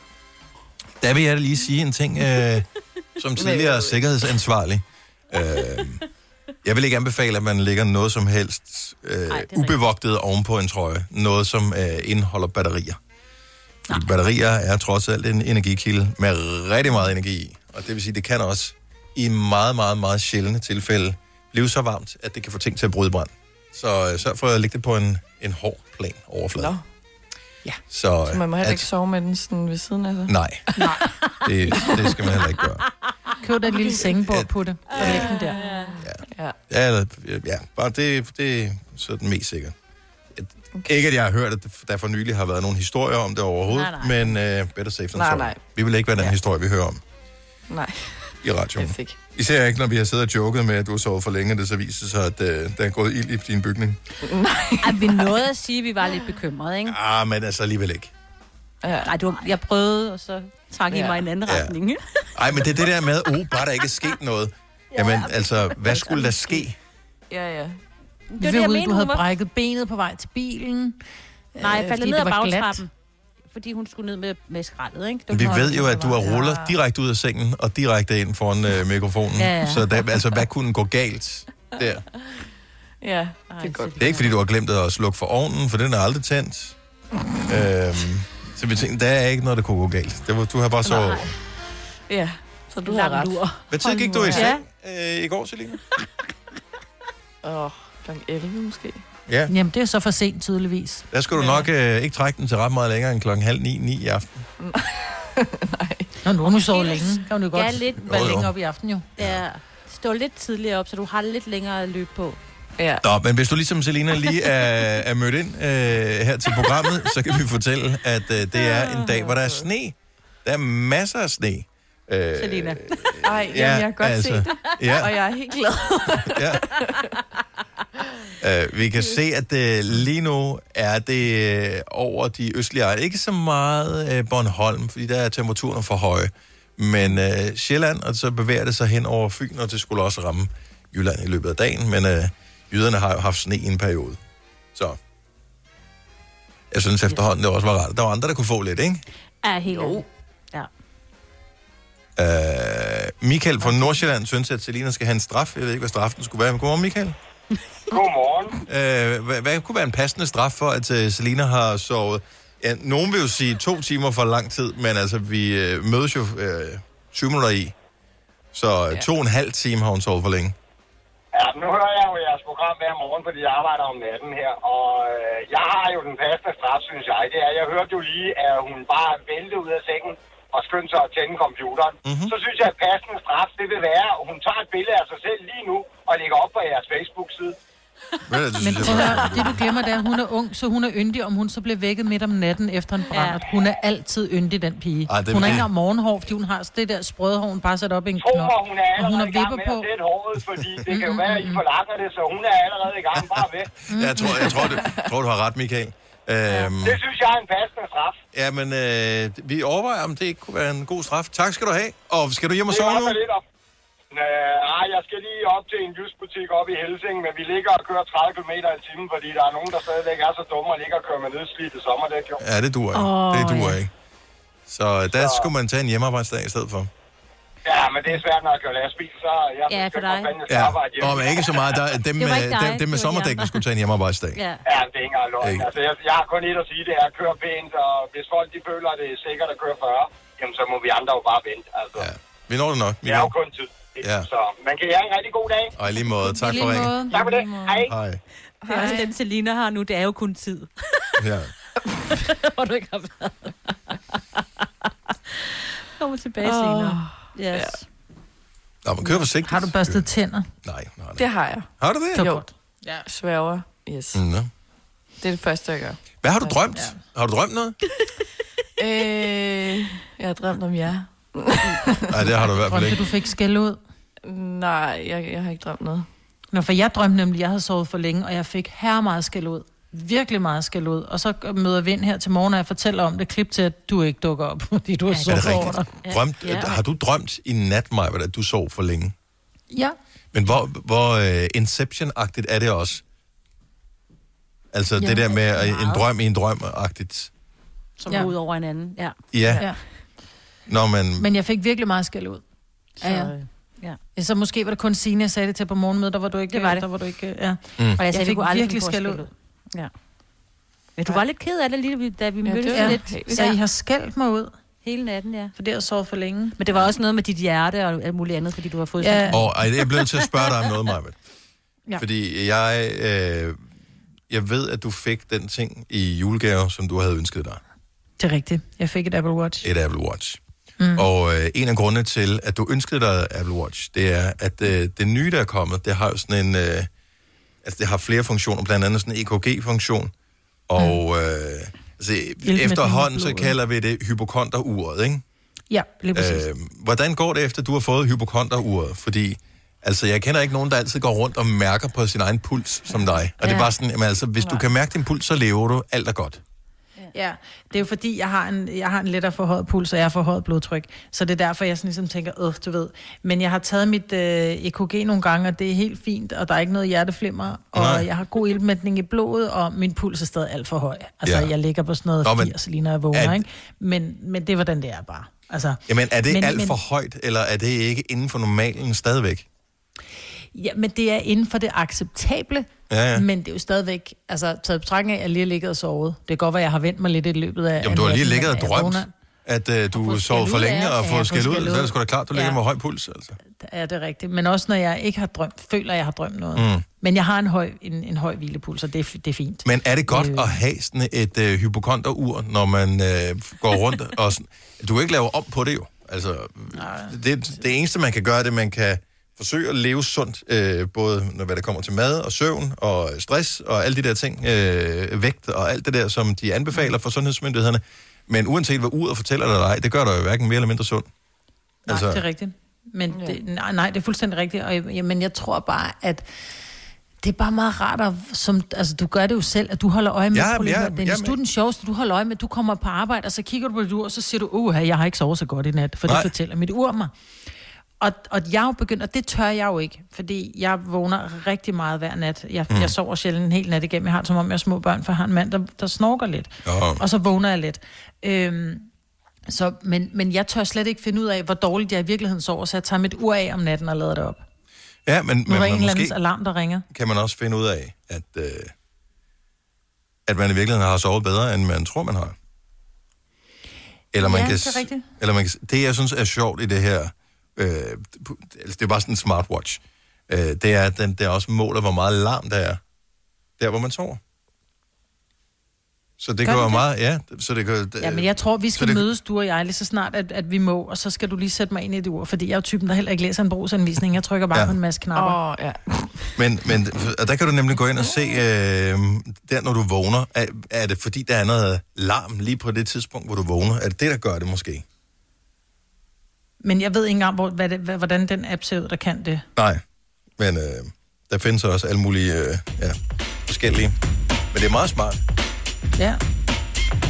Der vil jeg da lige sige en ting, som tidligere sikkerhedsansvarlig. Jeg vil ikke anbefale, at man lægger noget som helst ubevogtet ovenpå en trøje. Noget, som indeholder batterier. Fordi batterier er trods alt en energikilde med rigtig meget energi i. Og det vil sige, det kan også i meget, meget, meget sjældne tilfælde blive så varmt, at det kan få ting til at bryde brand. Så sørg for at lægge det på en hård plan overflade. Nå. Ja. Så man må heller ikke sove med den sådan ved siden af sig? Nej. Det skal man heller ikke gøre. Køb dig et lille sengebord på det, og læg den der. Bare det så er den mest sikkert. Ikke at jeg har hørt, at der for nylig har været nogle historier om det overhovedet, men better safe than sorry. Vi vil ikke være den historie, vi hører om. Nej. I radioen. Især ikke, når vi har siddet og joket med, at du har sovet for længe, og det så viser sig, at der er gået ild i din bygning. Nej. Vi nåede at sige, at vi var lidt bekymrede, ikke? Men altså alligevel ikke. Jeg prøvede, og så trak I mig en anden retning. Nej, men det er det der med, bare der ikke er sket noget. Jamen, altså, hvad skulle der ske? Ja. Det var det, du havde brækket benet på vej til bilen. Nej, jeg faldt ned af bagtrappen. Fordi hun skulle ned med skraldet, ikke? Vi ved jo, at du har ruller direkte ud af sengen og direkte ind foran mikrofonen. Ja. Så der, altså, hvad kunne gå galt der? Ja, det er godt. Det er ikke, fordi du har glemt at slukke for ovnen, for den er aldrig tændt. Så vi tænkte, der er ikke noget, der kunne gå galt. Du har bare sovet. Ja, så du har ret. Hvad tid gik du i seng i går, Celina? Kl. 11 måske. Ja. Jamen, det er så for sent, tydeligvis. Der skulle du nok ikke trække den til ret meget længere end klokken 8:30 i aften. Nej. Nu har du sovet længe. Kan du godt. Ja, lidt længere op i aften jo. Ja. Stå lidt tidligere op, så du har lidt længere at løbe på. Ja. Nå, men hvis du ligesom Celina lige er mødt ind her til programmet, så kan vi fortælle, at det er en dag, hvor der er sne. Der er masser af sne. Celina. Jeg har godt set det. Ja. Og jeg er helt glad. Vi kan se, at lige nu er det over de østlige egne. Ikke så meget Bornholm, fordi der er temperaturen for høje. Men Sjælland, og så bevæger det sig hen over Fyn, og det skulle også ramme Jylland i løbet af dagen. Men jyderne har jo haft sne i en periode. Så jeg synes efterhånden, det også var rart. Der var andre, der kunne få lidt, ikke? Ja, helt godt. Ja. Michael fra Nordsjælland synes, at Celina skal have en straf. Jeg ved ikke, hvad straffen skulle være. Men godmorgen, Michael. Godmorgen. Hvad kunne være en passende straf for, at Celina har sovet? Ja, nogen vil jo sige 2 timer for lang tid, men altså, vi mødes jo 20 minutter i. Så 2,5 timer har hun sovet for længe. Ja, nu hører jeg jo jeres program hver morgen, fordi jeg arbejder om natten her. Og jeg har jo den passende straf, synes jeg. Det er, jeg hørte jo lige, at hun bare væltede ud af sengen og skyndte sig at tænde computeren, så synes jeg, at passende straf, det vil være, at hun tager et billede af sig selv lige nu, og lægger op på jeres Facebook-side. Men det du glemmer, det er, at hun er ung, så hun er yndig, om hun så bliver vækket midt om natten efter en brand. Hun er altid yndig, den pige. Hun har ikke engang morgenhår, fordi hun har det der sprøde hår, hun bare sat op i en knop. Hun er allerede i gang med at sætte håret, fordi det kan jo være, at I forlanger det, så hun er allerede i gang bare væk. Jeg tror, du har ret, Michael. Det synes jeg er en passende straf. Jamen, vi overvejer, om det ikke kunne være en god straf. Tak skal du have. Og skal du hjem og sove nu? Nej, jeg skal lige op til en lysbutik op i Helsing, men vi ligger og kører 30 km i timen, fordi der er nogen, der stadigvæk er så dumme og ligger og kører med nedslidte sommerdæk. Ja, det duer ikke. Så der skulle man tage en hjemmearbejdsdag i stedet for. Ja, men det er svært, når jeg kører lastbil, så jeg for dig. Men ikke så meget. Dem med sommerdækken skulle tage en hjemmearbejdsdag. Ja, det er ikke engang løgn. Altså, jeg har kun et at sige, det er at køre pænt, og hvis folk de føler, det er sikkert at køre 40, jamen så må vi andre jo bare vente. Altså. Ja, vi når det nok. Det er jo kun tid. Ja. Så man kan have en rigtig god dag. Og lige måde. Tak for ringen. Tak for det. Hej. Det er også den, Celina har nu, det er jo kun tid. Ja. Hvor du ikke har været. Kommer tilbage senere. Yes. Ja. Nå, man kører forsigtigt. Har du børstet tænder? Nej. Det har jeg. Har du det? Jo. Ja. Sværger. Yes. Det er det første, jeg gør. Hvad har du drømt? Ja. Har du drømt noget? Jeg har drømt om jer. Nej, det har du i hvert fald ikke. Du fik skæld ud? Nej, jeg har ikke drømt noget. Nå, for jeg drømte nemlig, jeg havde sovet for længe, og jeg fik meget skæld ud. Virkelig meget skæld ud. Og så møder Vind her til morgen, og jeg fortæller om det klip til, at du ikke dukker op, fordi du har sovet over dig. Drømt, ja. Har du drømt i nat, Maja, at du sov for længe? Ja. Men hvor Inception-agtigt er det også? Altså det der med en drøm i en drøm-agtigt. Som ud over en anden, ja. Nå, men jeg fik virkelig meget skæld ud. Så... Ja. Så måske var det kun Signe, jeg sagde det til på morgenmødet, der var du ikke... Det var det. Der var du ikke, ja. Mm. Og jeg sagde, du aldrig virkelig skæld ud. Ja. Men du var lidt ked af det, lige da vi mødtes lidt. Så I har skældt mig ud. Hele natten, ja. For det har sovet for længe. Men det var også noget med dit hjerte og alt muligt andet, fordi du har fået... Ja. Jeg blev nødt til at spørge dig om noget, Maja. Ja. Fordi jeg ved, at du fik den ting i julegave, som du havde ønsket dig. Det er rigtigt. Jeg fik et Apple Watch. Et Apple Watch. Mm. Og en af grundene til, at du ønskede dig Apple Watch, det er, at det nye, der er kommet, det har jo sådan en... det har flere funktioner, blandt andet sådan en EKG-funktion. Og efterhånden, så kalder vi det hypokonderuret, ikke? Ja, lige præcis. Hvordan går det efter, du har fået hypokonderuret? Fordi, altså, jeg kender ikke nogen, der altid går rundt og mærker på sin egen puls som dig. Og det er bare sådan, jamen, altså, hvis du kan mærke din puls, så lever du. Alt er godt. Ja, det er jo fordi, jeg har en lettere forhøjet puls, og jeg har forhøjet blodtryk. Så det er derfor, jeg sådan ligesom tænker, du ved. Men jeg har taget mit EKG nogle gange, og det er helt fint, og der er ikke noget hjerteflimmer. Og jeg har god ildmætning i blodet, og min puls er stadig alt for høj. Altså, jeg ligger på sådan noget 80, lige når jeg vågner, ikke? Men det er, hvordan det er bare. Altså, jamen, er det alt for højt, eller er det ikke inden for normalen stadigvæk? Ja, men det er inden for det acceptable, men det er jo stadigvæk, altså taget betragtning af, at jeg lige har ligget og sovet. Det kan godt være, at jeg har vendt mig lidt i løbet af... Jamen, du har lige ligget og drømt, at du sov for længe og fået skæld ud, så er det sgu da klart, du ligger med høj puls, altså. Ja, det er rigtigt. Men også når jeg ikke har drømt, føler jeg har drømt noget. Mm. Men jeg har en høj hvilepuls, og det er fint. Men er det godt at have sådan et hypokonderur, når man går rundt og... Sådan, du kan ikke lave om på det jo. Altså, det eneste, man kan gøre, det man kan... forsøg at leve sundt, både når det kommer til mad og søvn og stress og alle de der ting, vægt og alt det der, som de anbefaler for sundhedsmyndighederne. Men uanset hvad uret fortæller dig, det gør dig jo hverken mere eller mindre sund. Nej, altså... det er rigtigt. Men det er fuldstændig rigtigt. Og men jeg tror bare, at det er bare meget rart, altså du gør det jo selv, at du holder øje med. Hvis du er den sjoveste, du holder øje med, du kommer på arbejde, og så kigger du på dit ur, og så siger du, jeg har ikke sovet så godt i nat, for det fortæller mit ur mig. Og jeg er jo begyndt, og det tør jeg jo ikke, fordi jeg vågner rigtig meget hver nat. Jeg sover sjældent en hel nat igennem. Jeg har det, som om jeg er små børn, for jeg har en mand, der snorker lidt. Og så vågner jeg lidt. Men jeg tør slet ikke finde ud af, hvor dårligt jeg i virkeligheden sover, så jeg tager mit ur af om natten og lader det op. Ja, men nu er en eller andens alarm, der ringer. Kan man også finde ud af, at man i virkeligheden har sovet bedre, end man tror, man har? Eller man det er rigtigt. Eller man kan, det, jeg synes er sjovt i det her, det er bare sådan en smartwatch. Det er, at den der også måler, hvor meget larm der er, der hvor man sover. Så det går meget, så det kan... men jeg tror, vi skal mødes, du og jeg, lige så snart, at vi må, og så skal du lige sætte mig ind i det ord, fordi jeg er typen, der heller ikke læser en brugsanvisning. Jeg trykker bare på en masse knapper. Men der kan du nemlig gå ind og se, der når du vågner, er det fordi, der er noget larm lige på det tidspunkt, hvor du vågner? Er det det, der gør det måske? Men jeg ved ikke engang, hvordan den app ser ud, der kan det. Nej, men der findes også alle mulige forskellige. Men det er meget smart. Ja,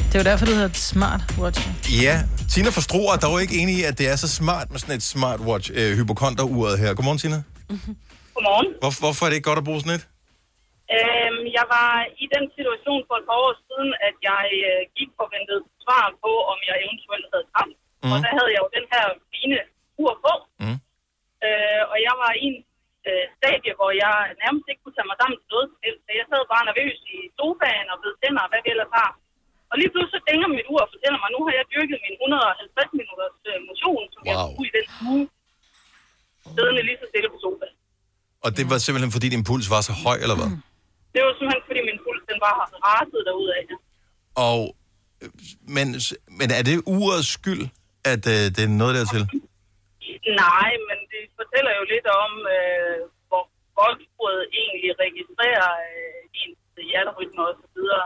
det er jo derfor, det hedder et smartwatch. Ja, Tina Forstro er dog ikke enig i, at det er så smart med sådan et smartwatch, hypokonderuret her. Godmorgen, Tina. Mm-hmm. Godmorgen. Hvorfor er det ikke godt at bruge sådan et? Jeg var i den situation for et par år siden, at jeg gik forventet svar på, om jeg eventuelt havde træt. Mm. Og der havde jeg jo den her fine ur på. Mm. Og jeg var i en stadie, hvor jeg nærmest ikke kunne tage mig sammen til noget. Så jeg sad bare nervøs i sofaen og ved tænder, hvad vi ellers har. Og lige pludselig dænger mit ur og fortæller mig, nu har jeg dyrket min 150 minutters motion, som jeg skulle i den uge, siddende lige så stille på sofaen. Og det var simpelthen, fordi din puls var så høj, eller hvad? Det var simpelthen, fordi min puls den var raset derudad. Og, men er det urets skyld, at det er noget dertil? Nej, men det fortæller jo lidt om, hvor godt uret egentlig registrerer ens hjerterytme og så videre.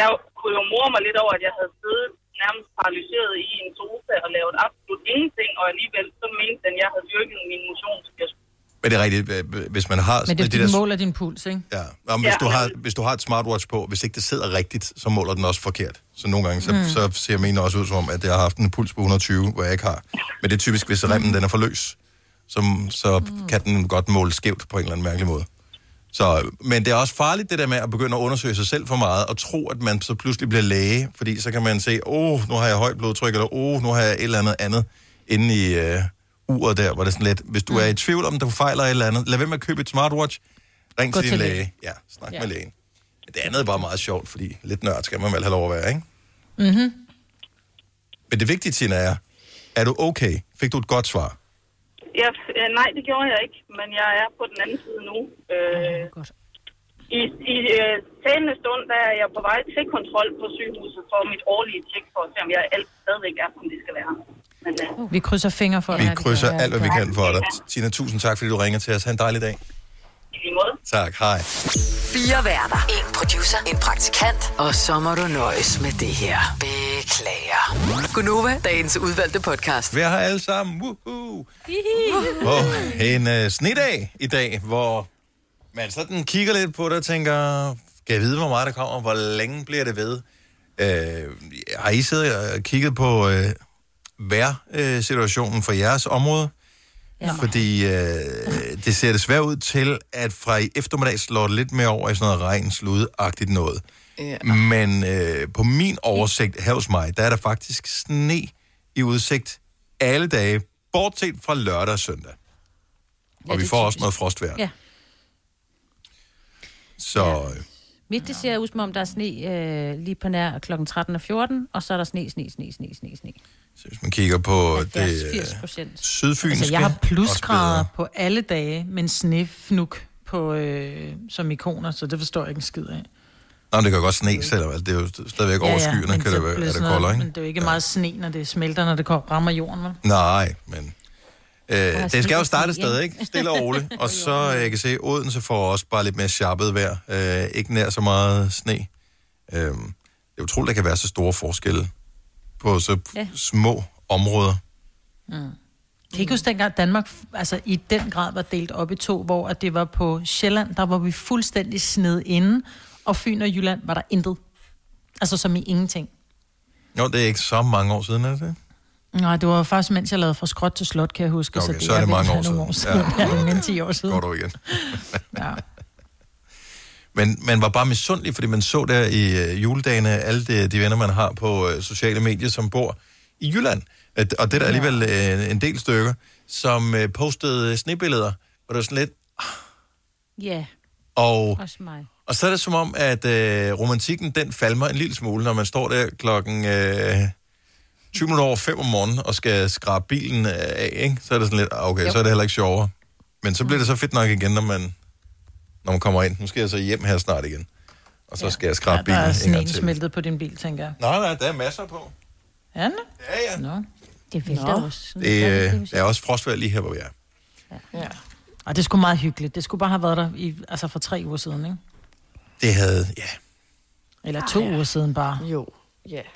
Jeg kunne jo more mig lidt over, at jeg havde siddet nærmest paralyseret i en sofa og lavet absolut ingenting, og alligevel så mente den, jeg havde dyrket min motion. Men det er rigtigt, hvis man har... Men det er, det der... måler din puls, ikke? Ja, men hvis, ja. Hvis du har et smartwatch på, hvis ikke det sidder rigtigt, så måler den også forkert. Så nogle gange, så ser mine også ud som om, at jeg har haft en puls på 120, hvor jeg ikke har. Men det er typisk, hvis remmen den er for løs, så kan den godt måle skævt på en eller anden mærkelig måde. Så, men det er også farligt det der med at begynde at undersøge sig selv for meget, og tro, at man så pludselig bliver læge, fordi så kan man se, nu har jeg højt blodtryk, eller nu har jeg et eller andet inde i uret der, hvor det er sådan lidt, hvis du er i tvivl om, du fejler et eller andet, lad være med at købe et smartwatch, ring til din læge. Ja, snak med lægen. Det andet er bare meget sjovt, fordi lidt nørd skal man vel have lov at være, ikke? Mhm. Men det vigtige, Tina, er du okay? Fik du et godt svar? Ja, nej, det gjorde jeg ikke, men jeg er på den anden side nu. Godt. I talende stund, der er jeg på vej til kontrol på sygehuset for mit årlige tjek for at se, om jeg alt stadigvæk er, som det skal være. Men, vi krydser fingre for dig. Vi krydser alt, hvad vi kan for dig. Tina, tusind tak, fordi du ringer til os. Ha' en dejlig dag. I lige måde. Tak, hej. 4 værter. En producer, en praktikant, og så må du nøjes med det her. Beklager. Gunova, dagens udvalgte podcast. Vi har alle sammen. Woohoo. En snedag i dag, hvor man sådan kigger lidt på det og tænker, kan jeg vide, hvor meget der kommer, hvor længe bliver det ved? Har I siddet og kigget på vejrsituationen for jeres område? Ja. Fordi det ser desværre ud til, at fra i eftermiddag slår det lidt mere over i sådan noget regn, slud-agtigt noget. Ja. Men på min oversigt her hos mig, der er der faktisk sne i udsigt alle dage, bortset fra lørdag og søndag. Ja, og vi får også noget frostvejr. Ja. Så... Ja. Midt det ser ud som om, der er sne lige på nær klokken 13:14, og så er der sne. Så hvis man kigger på det sydfynske... Altså, jeg har plusgrader på alle dage, men snefnuk på, som ikoner, så det forstår jeg ikke en skid af. Nå, det kan godt sne selvom. Altså, det er jo stadigvæk over skyerne, kan det være, er det kolder, ikke? Men det er jo ikke meget sne, når det smelter, når det rammer jorden, vel? Nej, men... det skal jo starte sted, ikke? Stille og roligt. Og så, jeg kan se, Odense får også bare lidt mere sjappet vejr. Ikke nær så meget sne. Det er utroligt, der kan være så store forskelle på så små områder. Mm. Kan I ikke huske dengang, Danmark altså, i den grad var delt op i to, hvor at det var på Sjælland, der var vi fuldstændig sned inde, og Fyn og Jylland var der intet. Altså som i ingenting. Jo, det er ikke så mange år siden, er det det? Nej, det var faktisk, mens jeg lavede fra skråt til slot, kan jeg huske. Okay, så er det mange år siden. Ja, okay. 10 år siden. Godt over igen. Ja. Men man var bare misundelig, fordi man så der i juledagene alle de venner, man har på sociale medier, som bor i Jylland. Og det er der alligevel en del stykker, som postede snebilleder, hvor det var sådan lidt... Ja, også mig. Og så er det som om, at romantikken, den falmer en lille smule, når man står der klokken... 20 minutter over 5 om morgenen, og skal skrabe bilen af, ikke? Så er det sådan lidt, okay, så er det heller ikke sjovere. Men så bliver det så fedt nok igen, når man kommer ind. Nu skal jeg så hjem her snart igen. Og så skal jeg skrabe bilen en gang til. Der er sneen smeltet på din bil, tænker jeg. Nej, der er masser på. Ja, nej? Ja. Nå. Det vælter også. Der er også frostvejr lige her, hvor vi er. Ja. Og det skulle meget hyggeligt. Det skulle bare have været der for 3 uger siden, ikke? Det havde, Eller 2 uger siden bare. Jo,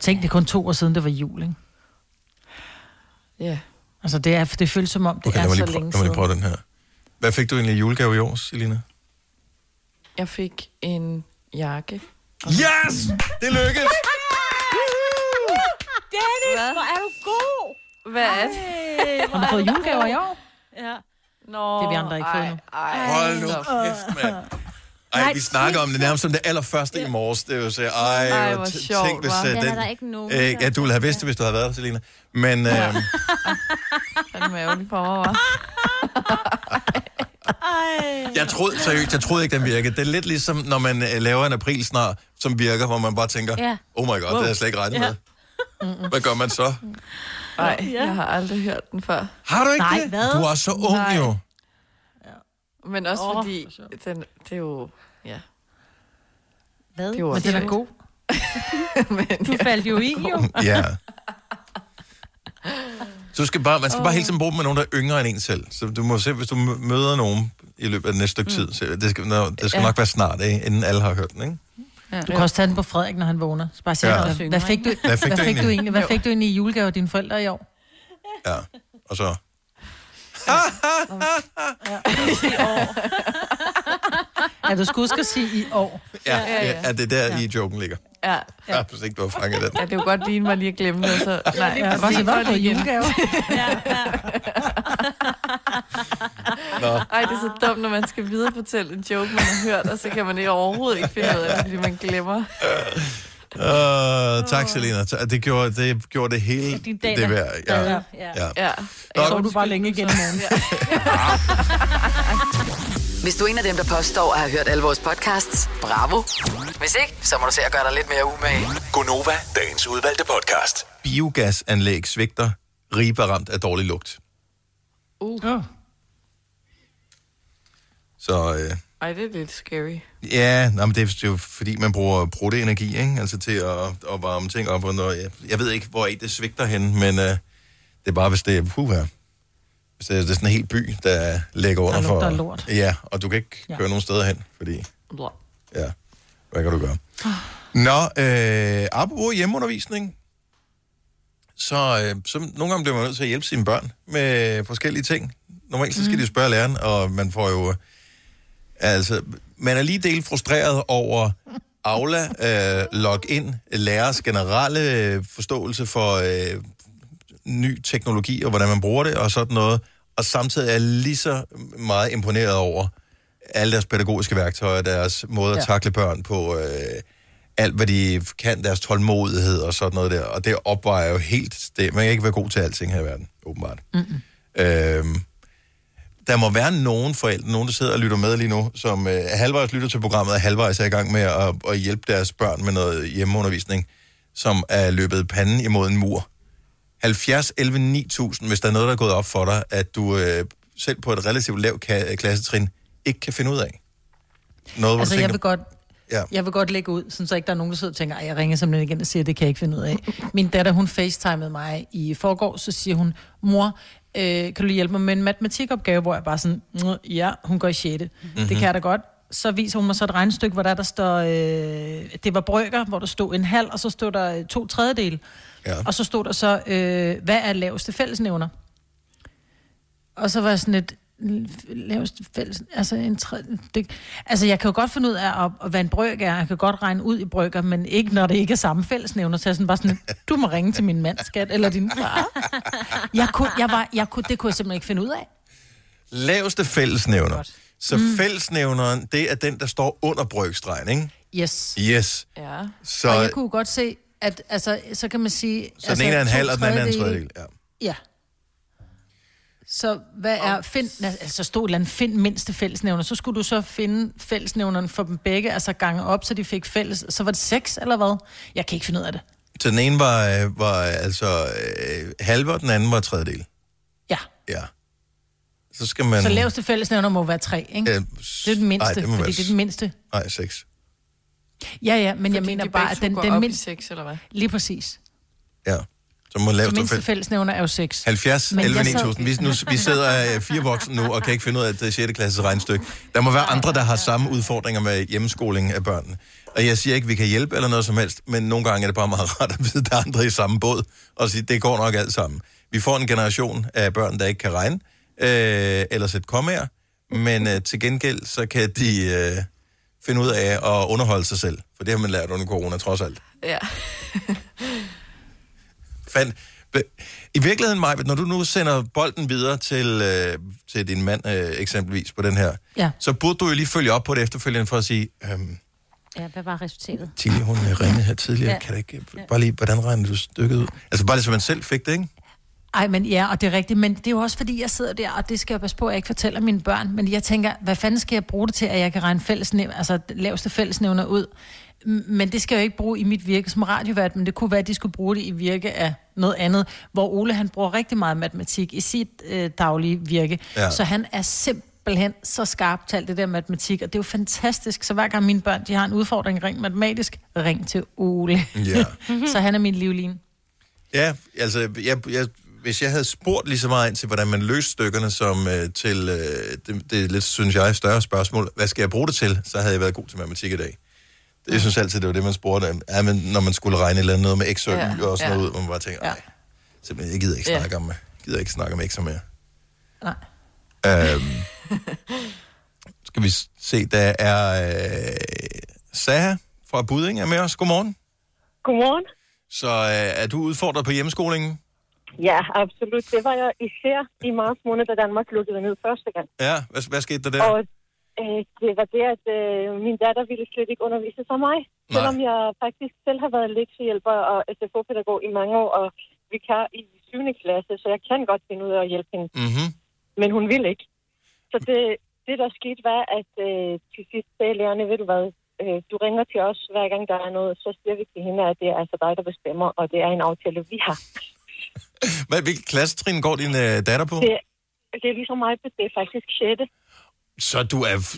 Tænk, det kun 2 år siden, det var jul, ikke? Ja. Altså, det føles som om, det er så længe siden. Prøve den her. Hvad fik du egentlig i julegave i år, Celina? Jeg fik en jakke. Yes! Det lykkedes! Dennis, hvor er du god! Hvad er det? Har du fået julegaver i år? Ja. Nå, det er vi andre ikke fået nu. Hold nu kæft, mand. Nej, vi snakker om det nærmest som det allerførste i morges. Det er jo så, hvor sjovt, tænk, hvis den... Der er der ikke nogen. Ja, du ville have vidst det, hvis du havde været der, Celina. Men... Den maven på mig, hva'? Jeg troede ikke, den virkede. Det er lidt ligesom, når man laver en aprilsnar, som virker, hvor man bare tænker, oh my god, det har jeg slet ikke regnet med. Hvad gør man så? Nej, jeg har aldrig hørt den før. Har du ikke det? Hvad? Du er så ung, jo. Men også fordi, det er jo... Ja. Hvad? Det er men det er god. Du faldt jo i, jo. Ja. Så man skal bare hele tiden bruge med nogen, der er yngre end en selv. Så du må se, hvis du møder nogen i løbet af den næste stykke tid. Så det skal nok være snart, inden alle har hørt den, ikke? Ja. Du kan også tage den på Frederik, når han vågner. Så bare sige, ja. Hvad fik du egentlig i julegave af dine forældre i år? Ja, og så... Ja, du skulle huske at sige i år. Ja, det er der i joken ligger. Ja. Jeg synes ikke, du har fanget den. Ja, det er jo godt, at Line var lige at glemme det. Så... Nej, jeg har bare sige, hvor det julegave. Ej, det er så dumt, når man skal viderefortælle en joke, man har hørt, og så kan man overhovedet ikke finde ud af det, fordi man glemmer. Tak, Celina. Det gjorde det hele. Det værd. Ja. Så du bare længe igen i morgen. Hvis du er en af dem, der påstår at have hørt alle vores podcasts, bravo. Hvis ikke, så må du se at gøre dig lidt mere umage. Gonova, dagens udvalgte podcast. Biogasanlæg svigter. Ribe ramt af dårlig lugt. Så... Ej, det er lidt scary. Ja, nej, men det er jo fordi, man bruger proteenergi, ikke? Altså til at varme ting op. Jeg ved ikke, hvor det svigter hen, men det er bare, hvis det er her. Hvis det er sådan en hel by, der lægger under for... Der lort. Ja, og du kan ikke køre nogen steder hen, fordi... Blå. Ja, hvad kan du gøre? Nå, apropos hjemmeundervisning. Så nogle gange bliver man nødt til at hjælpe sine børn med forskellige ting. Normalt så skal de spørge læreren, og man får jo... Altså, man er lige delt frustreret over Aula, login, lærers generelle forståelse for ny teknologi og hvordan man bruger det og sådan noget. Og samtidig er jeg lige så meget imponeret over alle deres pædagogiske værktøjer, deres måde at takle børn på, alt hvad de kan, deres tålmodighed og sådan noget der. Og det opvejer jo helt det. Man kan ikke være god til alting her i verden, åbenbart. Der må være nogen forældre, nogen der sidder og lytter med lige nu, som halvvejs lytter til programmet og halvvejs er i gang med at hjælpe deres børn med noget hjemmeundervisning, som er løbet panden imod en mur. 70, 11, 9000, hvis der er noget, der er gået op for dig, at du selv på et relativt lavt klassetrin ikke kan finde ud af. Noget, altså, jeg vil godt lægge ud, sådan så ikke der er nogen, der sidder og tænker, jeg ringer simpelthen igen og siger, det kan jeg ikke finde ud af. Min datter, hun facetimede mig i forgårs, så siger hun, mor, kan du hjælpe mig med en matematikopgave, hvor jeg bare sådan, ja, hun går i 6. Det kan jeg da godt. Så viser hun mig så et regnestykke, hvor der står, det var brøker, hvor der stod en halv, og så stod der 2/3. Ja. Og så stod der så, hvad er laveste fællesnævner? Og så var jeg sådan et, laveste fælles, altså en tredje... Altså, jeg kan jo godt finde ud af, hvad en brøk er. Jeg kan godt regne ud i brøker, men ikke, når det ikke er samme fællesnævner. Så jeg sådan bare sådan, du må ringe til min mand, skat, eller din far. Det kunne jeg simpelthen ikke finde ud af. Laveste fællesnævner. Så fællesnævneren, det er den, der står under brøkstregen, ikke? Yes. Ja. Så... Og jeg kunne godt se, at altså, så kan man sige... Så altså, den ene er en halv, og den anden er en tredjedel. Ja. Så hvad er find mindste fællesnævner, så skulle du så finde fællesnævneren for dem begge, altså gange op, så de fik fælles, så var det 6 eller hvad? Jeg kan ikke finde ud af det. Så den ene var altså halve, og den anden var 3/3. Ja. Så skal man... Så laveste fællesnævner må være 3, ikke? Det er den mindste, det er den mindste. Nej, 6. Ja, men fordi jeg mener bare, at den mindste... 6, eller hvad? Lige præcis. Ja. Så mindste fællesnævner er jo 6. 70, men 11, 9000. Vi sidder 4 voksne nu og kan ikke finde ud af det 6. klasses regnstykke. Der må være andre, der har samme udfordringer med hjemmeskoling af børnene. Og jeg siger ikke, at vi kan hjælpe eller noget som helst, men nogle gange er det bare meget rart at vide, at der er andre i samme båd, og sige, det går nok alt sammen. Vi får en generation af børn, der ikke kan regne, eller sætte kommaer, men til gengæld, så kan de finde ud af at underholde sig selv. For det har man lært under corona, trods alt. Ja. I virkeligheden, Maj, når du nu sender bolden videre til din mand, eksempelvis på den her, så burde du jo lige følge op på det efterfølgende for at sige... hvad var resultatet? Tilly, hun ringede her tidligere. Ja. Kan det ikke... Bare lige, hvordan regnede du stykket ud? Altså bare lige, så man selv fik det, ikke? Ej, men ja, og det er rigtigt. Men det er jo også, fordi jeg sidder der, og det skal jeg passe på, at jeg ikke fortæller mine børn. Men jeg tænker, hvad fanden skal jeg bruge det til, at jeg kan regne laveste fællesnævner ud? Men det skal jeg jo ikke bruge i mit virke som radiovært, men det kunne være, at de skulle bruge det i virke af noget andet, hvor Ole, han bruger rigtig meget matematik i sit daglige virke. Ja. Så han er simpelthen så skarp til alt det der matematik, og det er jo fantastisk. Så hver gang mine børn, de har en udfordring rent matematisk, ring til Ole. Ja. Så han er min livline. Ja, altså, hvis jeg havde spurgt lige så meget ind til, hvordan man løste stykkerne, som til det lidt, synes jeg, større spørgsmål, hvad skal jeg bruge det til, så havde jeg været god til matematik i dag. Jeg synes altid, det var det, man spurgte. Ja, men når man skulle regne et eller andet noget med X og Y og sådan noget ud, hvor man bare tænker, nej, simpelthen, jeg gider ikke snakke om, X mere. Nej. Skal vi se, der er Saha fra Budding er med os. Godmorgen. Godmorgen. Så er du udfordret på hjemmeskolingen? Ja, absolut. Det var jeg især i marts måned, da Danmark lukkede ned første gang. Ja, hvad skete der der? Og det var det, at min datter ville slet ikke undervise sig mig. Nej. Selvom jeg faktisk selv har været lektiehjælper og SFO-pædagog i mange år, og vikar i 7. klasse, så jeg kan godt finde ud af at hjælpe hende. Mm-hmm. Men hun ville ikke. Så det der skete, var, at til sidst sagde lærerne, ved du hvad, du ringer til os, hver gang der er noget, så siger vi til hende, at det er altså dig, der bestemmer, og det er en aftale, vi har. Hvilken klassetrin går din datter på? Det er ligesom mig, det er faktisk 6. Så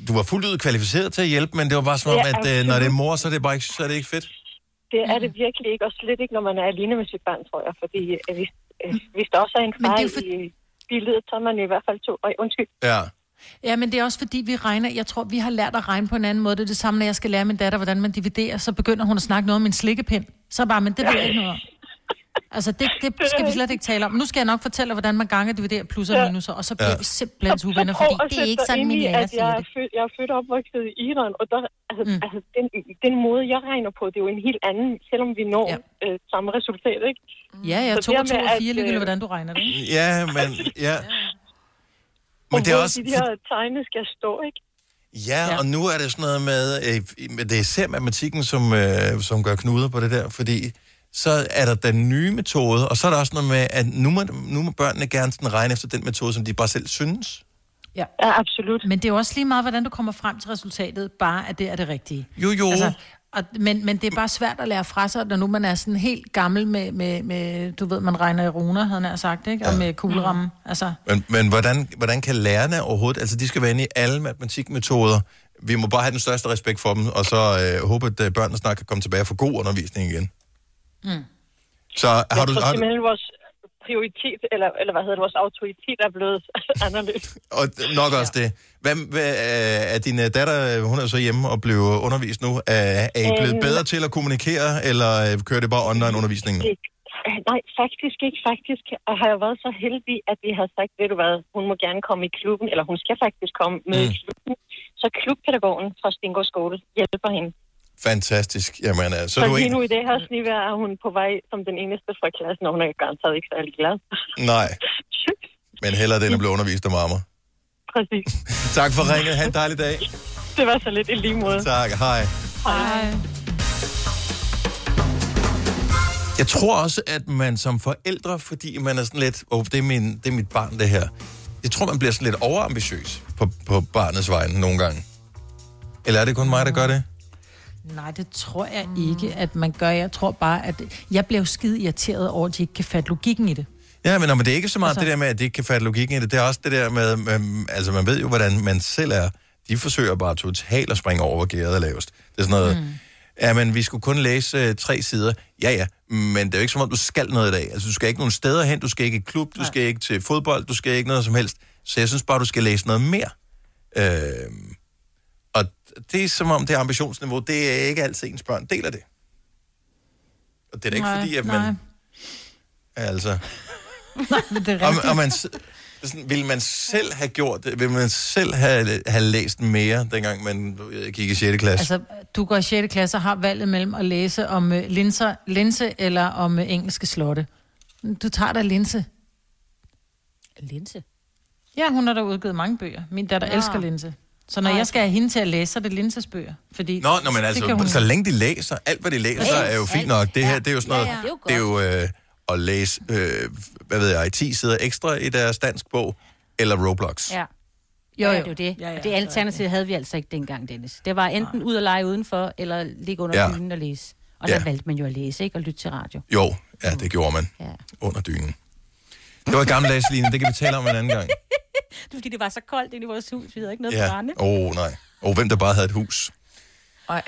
du var fuldt ud kvalificeret til at hjælpe, men det var bare som om, at når det er mor, så er det bare ikke, så er det ikke fedt? Det er det virkelig ikke, og slet ikke, når man er alene med sit barn, tror jeg. Fordi hvis der også er en far i billedet, så er man i hvert fald 2. Undskyld. Ja. Ja, men det er også fordi, vi regner... Jeg tror, vi har lært at regne på en anden måde. Det er det samme, når jeg skal lære min datter, hvordan man dividerer. Så begynder hun at snakke noget om en slikkepind. Så bare, men det ved jeg ikke noget om. Altså, det skal vi slet ikke tale om. Nu skal jeg nok fortælle, hvordan man ganger dividerer plusser og minuser, og så bliver vi simpelthen uvenner, fordi det er ikke sådan, min lærer siger det. Jeg er født og opvokset i Iran, og der, altså, den måde, jeg regner på, det er jo en helt anden, selvom vi når samme resultat, ikke? Ja, jeg tog 2 og 4, ligegyldigt, hvordan du regner det. Ja, men... Ja. Men det er også... de her tegne skal stå, ikke? Ja, og nu er det sådan noget med... det er især matematikken, som gør knuder på det der, fordi... så er der den nye metode, og så er der også noget med, at nu må børnene gerne sådan regne efter den metode, som de bare selv synes. Ja, absolut. Men det er også lige meget, hvordan du kommer frem til resultatet, bare at det er det rigtige. Jo. Altså, men det er bare svært at lære fra sig, når nu man er sådan helt gammel med du ved, man regner i runer, havde han sagt, ikke? Og med kuglerammen. Altså. Men hvordan kan lærerne overhovedet, altså de skal være inde i alle matematikmetoder, vi må bare have den største respekt for dem, og så håbe, at børnene snart kan komme tilbage og få god undervisning igen. Mm. Så har du simpelthen vores prioritet, eller hvad hedder det, vores autoritet er blevet anderledes. Og nok også det. Hvad er din datter, hun er så hjemme og blev undervist nu, er I blevet bedre til at kommunikere, eller kører det bare online undervisning nu? Nej, faktisk ikke. Faktisk har jeg været så heldig, at vi har sagt, ved du hvad, hun må gerne komme i klubben, eller hun skal faktisk komme med i klubben. Så klubpædagogen fra Stengårds Skole hjælper hende. Fantastisk. Jamen, så lige nu i det her snivær er hun på vej som den eneste fra klassen, og hun er garanteret ikke særlig glad. Nej. Men hellere den er blevet undervist af mamma. Præcis. Tak for ringet. Ha' en dejlig dag. Det var så lidt i lige måde. Tak. Hej. Hej. Jeg tror også, at man som forældre, fordi man er sådan lidt, det er mit barn det her. Jeg tror, man bliver sådan lidt overambitiøs på barnets vegne nogle gange. Eller er det kun mig, der gør det? Nej, det tror jeg ikke, at man gør. Jeg tror bare, at jeg bliver skide irriteret over, at de ikke kan fatte logikken i det. Ja, men det er ikke så meget altså... det der med, at de ikke kan fatte logikken i det. Det er også det der med, altså man ved jo, hvordan man selv er. De forsøger bare totalt at springe over, hvor gæret er lavest. Det er sådan noget, ja, men vi skulle kun læse 3 sider. Ja, men det er jo ikke som om, du skal noget i dag. Altså, du skal ikke nogen steder hen, du skal ikke i klub, du skal ikke til fodbold, du skal ikke noget som helst. Så jeg synes bare, du skal læse noget mere. Og det er som om det ambitionsniveau, det er ikke altid ens børn deler det. Og det er da ikke fordi, at man... Altså... Nej, det er rigtigt. Og man, sådan, vil man selv have gjort det? Vil man selv have læst mere, dengang man gik i 6. klasse? Altså, du går i 6. klasse og har valget mellem at læse om linse eller om engelske slotte. Du tager da linse. Linse? Ja, hun har da udgivet mange bøger. Min datter elsker linse. Så når jeg skal have hende til at læse, så er det linsesbøger. Fordi nå, men altså, så længe de læser, alt hvad de læser, er jo fint nok. Det her, det er jo sådan noget, det er jo at læse, hvad ved jeg, 10 sider ekstra i deres dansk bog, eller Roblox. Ja. Jo, det er jo det. Ja, det alternativ havde vi altså ikke dengang, Dennis. Det var enten ud at lege udenfor, eller ligge under dynen og læse. Og der valgte man jo at læse, ikke? Og lytte til radio. Jo, ja, det gjorde man. Ja. Under dynen. Det var i gamle dage, Celina. Det kan vi tale om en anden gang. Det var, fordi det var så koldt inde i vores hus. Vi havde ikke noget brænde. Nej. Hvem der bare havde et hus. Nej.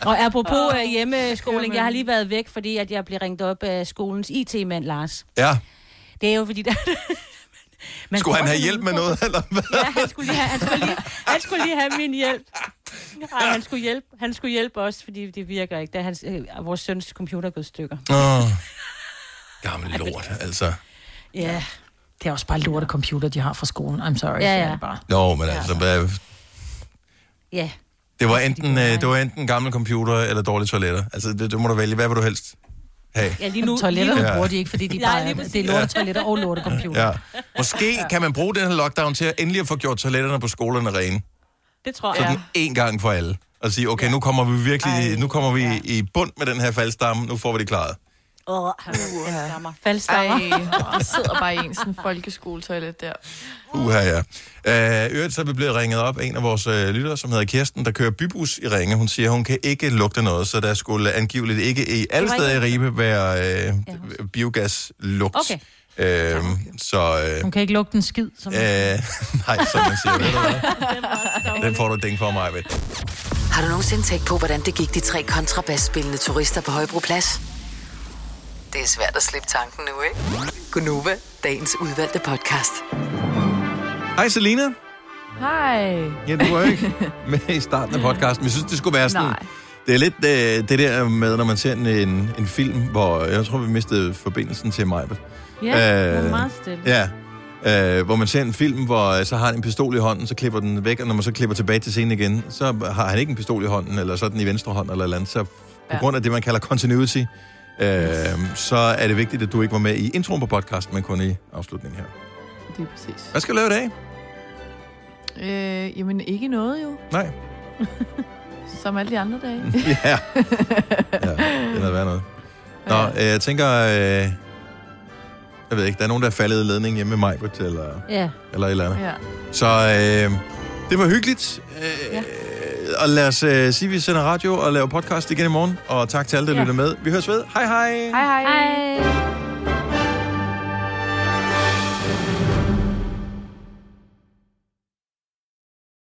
Og apropos hjemmeskoling, jeg har lige været væk, fordi at jeg blev ringet op af skolens IT-mand, Lars. Ja. Det er jo fordi, der... skulle han have hjælp med noget, eller hvad? Ja, han skulle lige have min hjælp. Nej, han skulle hjælpe os, fordi det virker ikke. Da vores søns computer er gået i stykker. Åh, gammel lort, altså. Ja, det er også bare lorte computer, de har fra skolen. I'm sorry. Ja. Bare. Jo, men altså, hvad... Ja. Det var enten gammel computer eller dårlige toiletter. Altså, det må du vælge. Hvad vil du helst have? Ja, lige nu... Toiletter bruger de ikke, fordi de bare... Det er lorte toiletter og lorte computer. Ja. Måske kan man bruge den her lockdown til at endelig få gjort toiletterne på skolerne rene. Det tror jeg. Sådan en gang for alle. Og sige, okay, nu kommer vi virkelig... Nu kommer vi i bund med den her faldstamme. Nu får vi det klaret. Faldstammer. Der sidder bare i en sådan folkeskoletoilet der. Øvrigt så er vi blevet ringet op af en af vores lyttere, som hedder Kirsten, der kører bybus i Ringe. Hun siger, hun kan ikke lugte noget, så der skulle angiveligt ikke i alle steder i Ribe være biogaslugt. Okay. Hun kan ikke lugte en skid, som nej, som man siger. Den får du et ding for mig ved. Har du nogensinde tænkt på, hvordan det gik de 3 kontrabasspillende turister på Højbroplads? Det er svært at slippe tanken nu, ikke? Gunova, dagens udvalgte podcast. Hej, Celina. Hej. Ja, du var ikke med i starten af podcasten. Vi synes, det skulle være sådan... Nej. Det er lidt det der med, når man ser en film, hvor jeg tror, vi mistede forbindelsen til Majbert. Ja, det var meget stille. Ja. Hvor man ser en film, hvor så har han en pistol i hånden, så klipper den væk, og når man så klipper tilbage til scenen igen, så har han ikke en pistol i hånden, eller så den i venstre hånd, eller andet. Så på grund af det, man kalder continuity... så er det vigtigt, at du ikke var med i introen på podcasten, men kun i afslutningen her. Det er præcis. Hvad skal du lave i dag? Jamen, ikke noget jo. Nej. Som alle de andre dage. Ja, det er noget værd noget. Nå, jeg tænker... jeg ved ikke, der er nogen, der er faldet i ledningen hjemme med Majbert, eller et eller andet. Ja. Så det var hyggeligt. Og lad os sige, vi sender radio og laver podcast igen i morgen. Og tak til alle, der lytter med. Vi høres ved. Hej hej. Hej hej.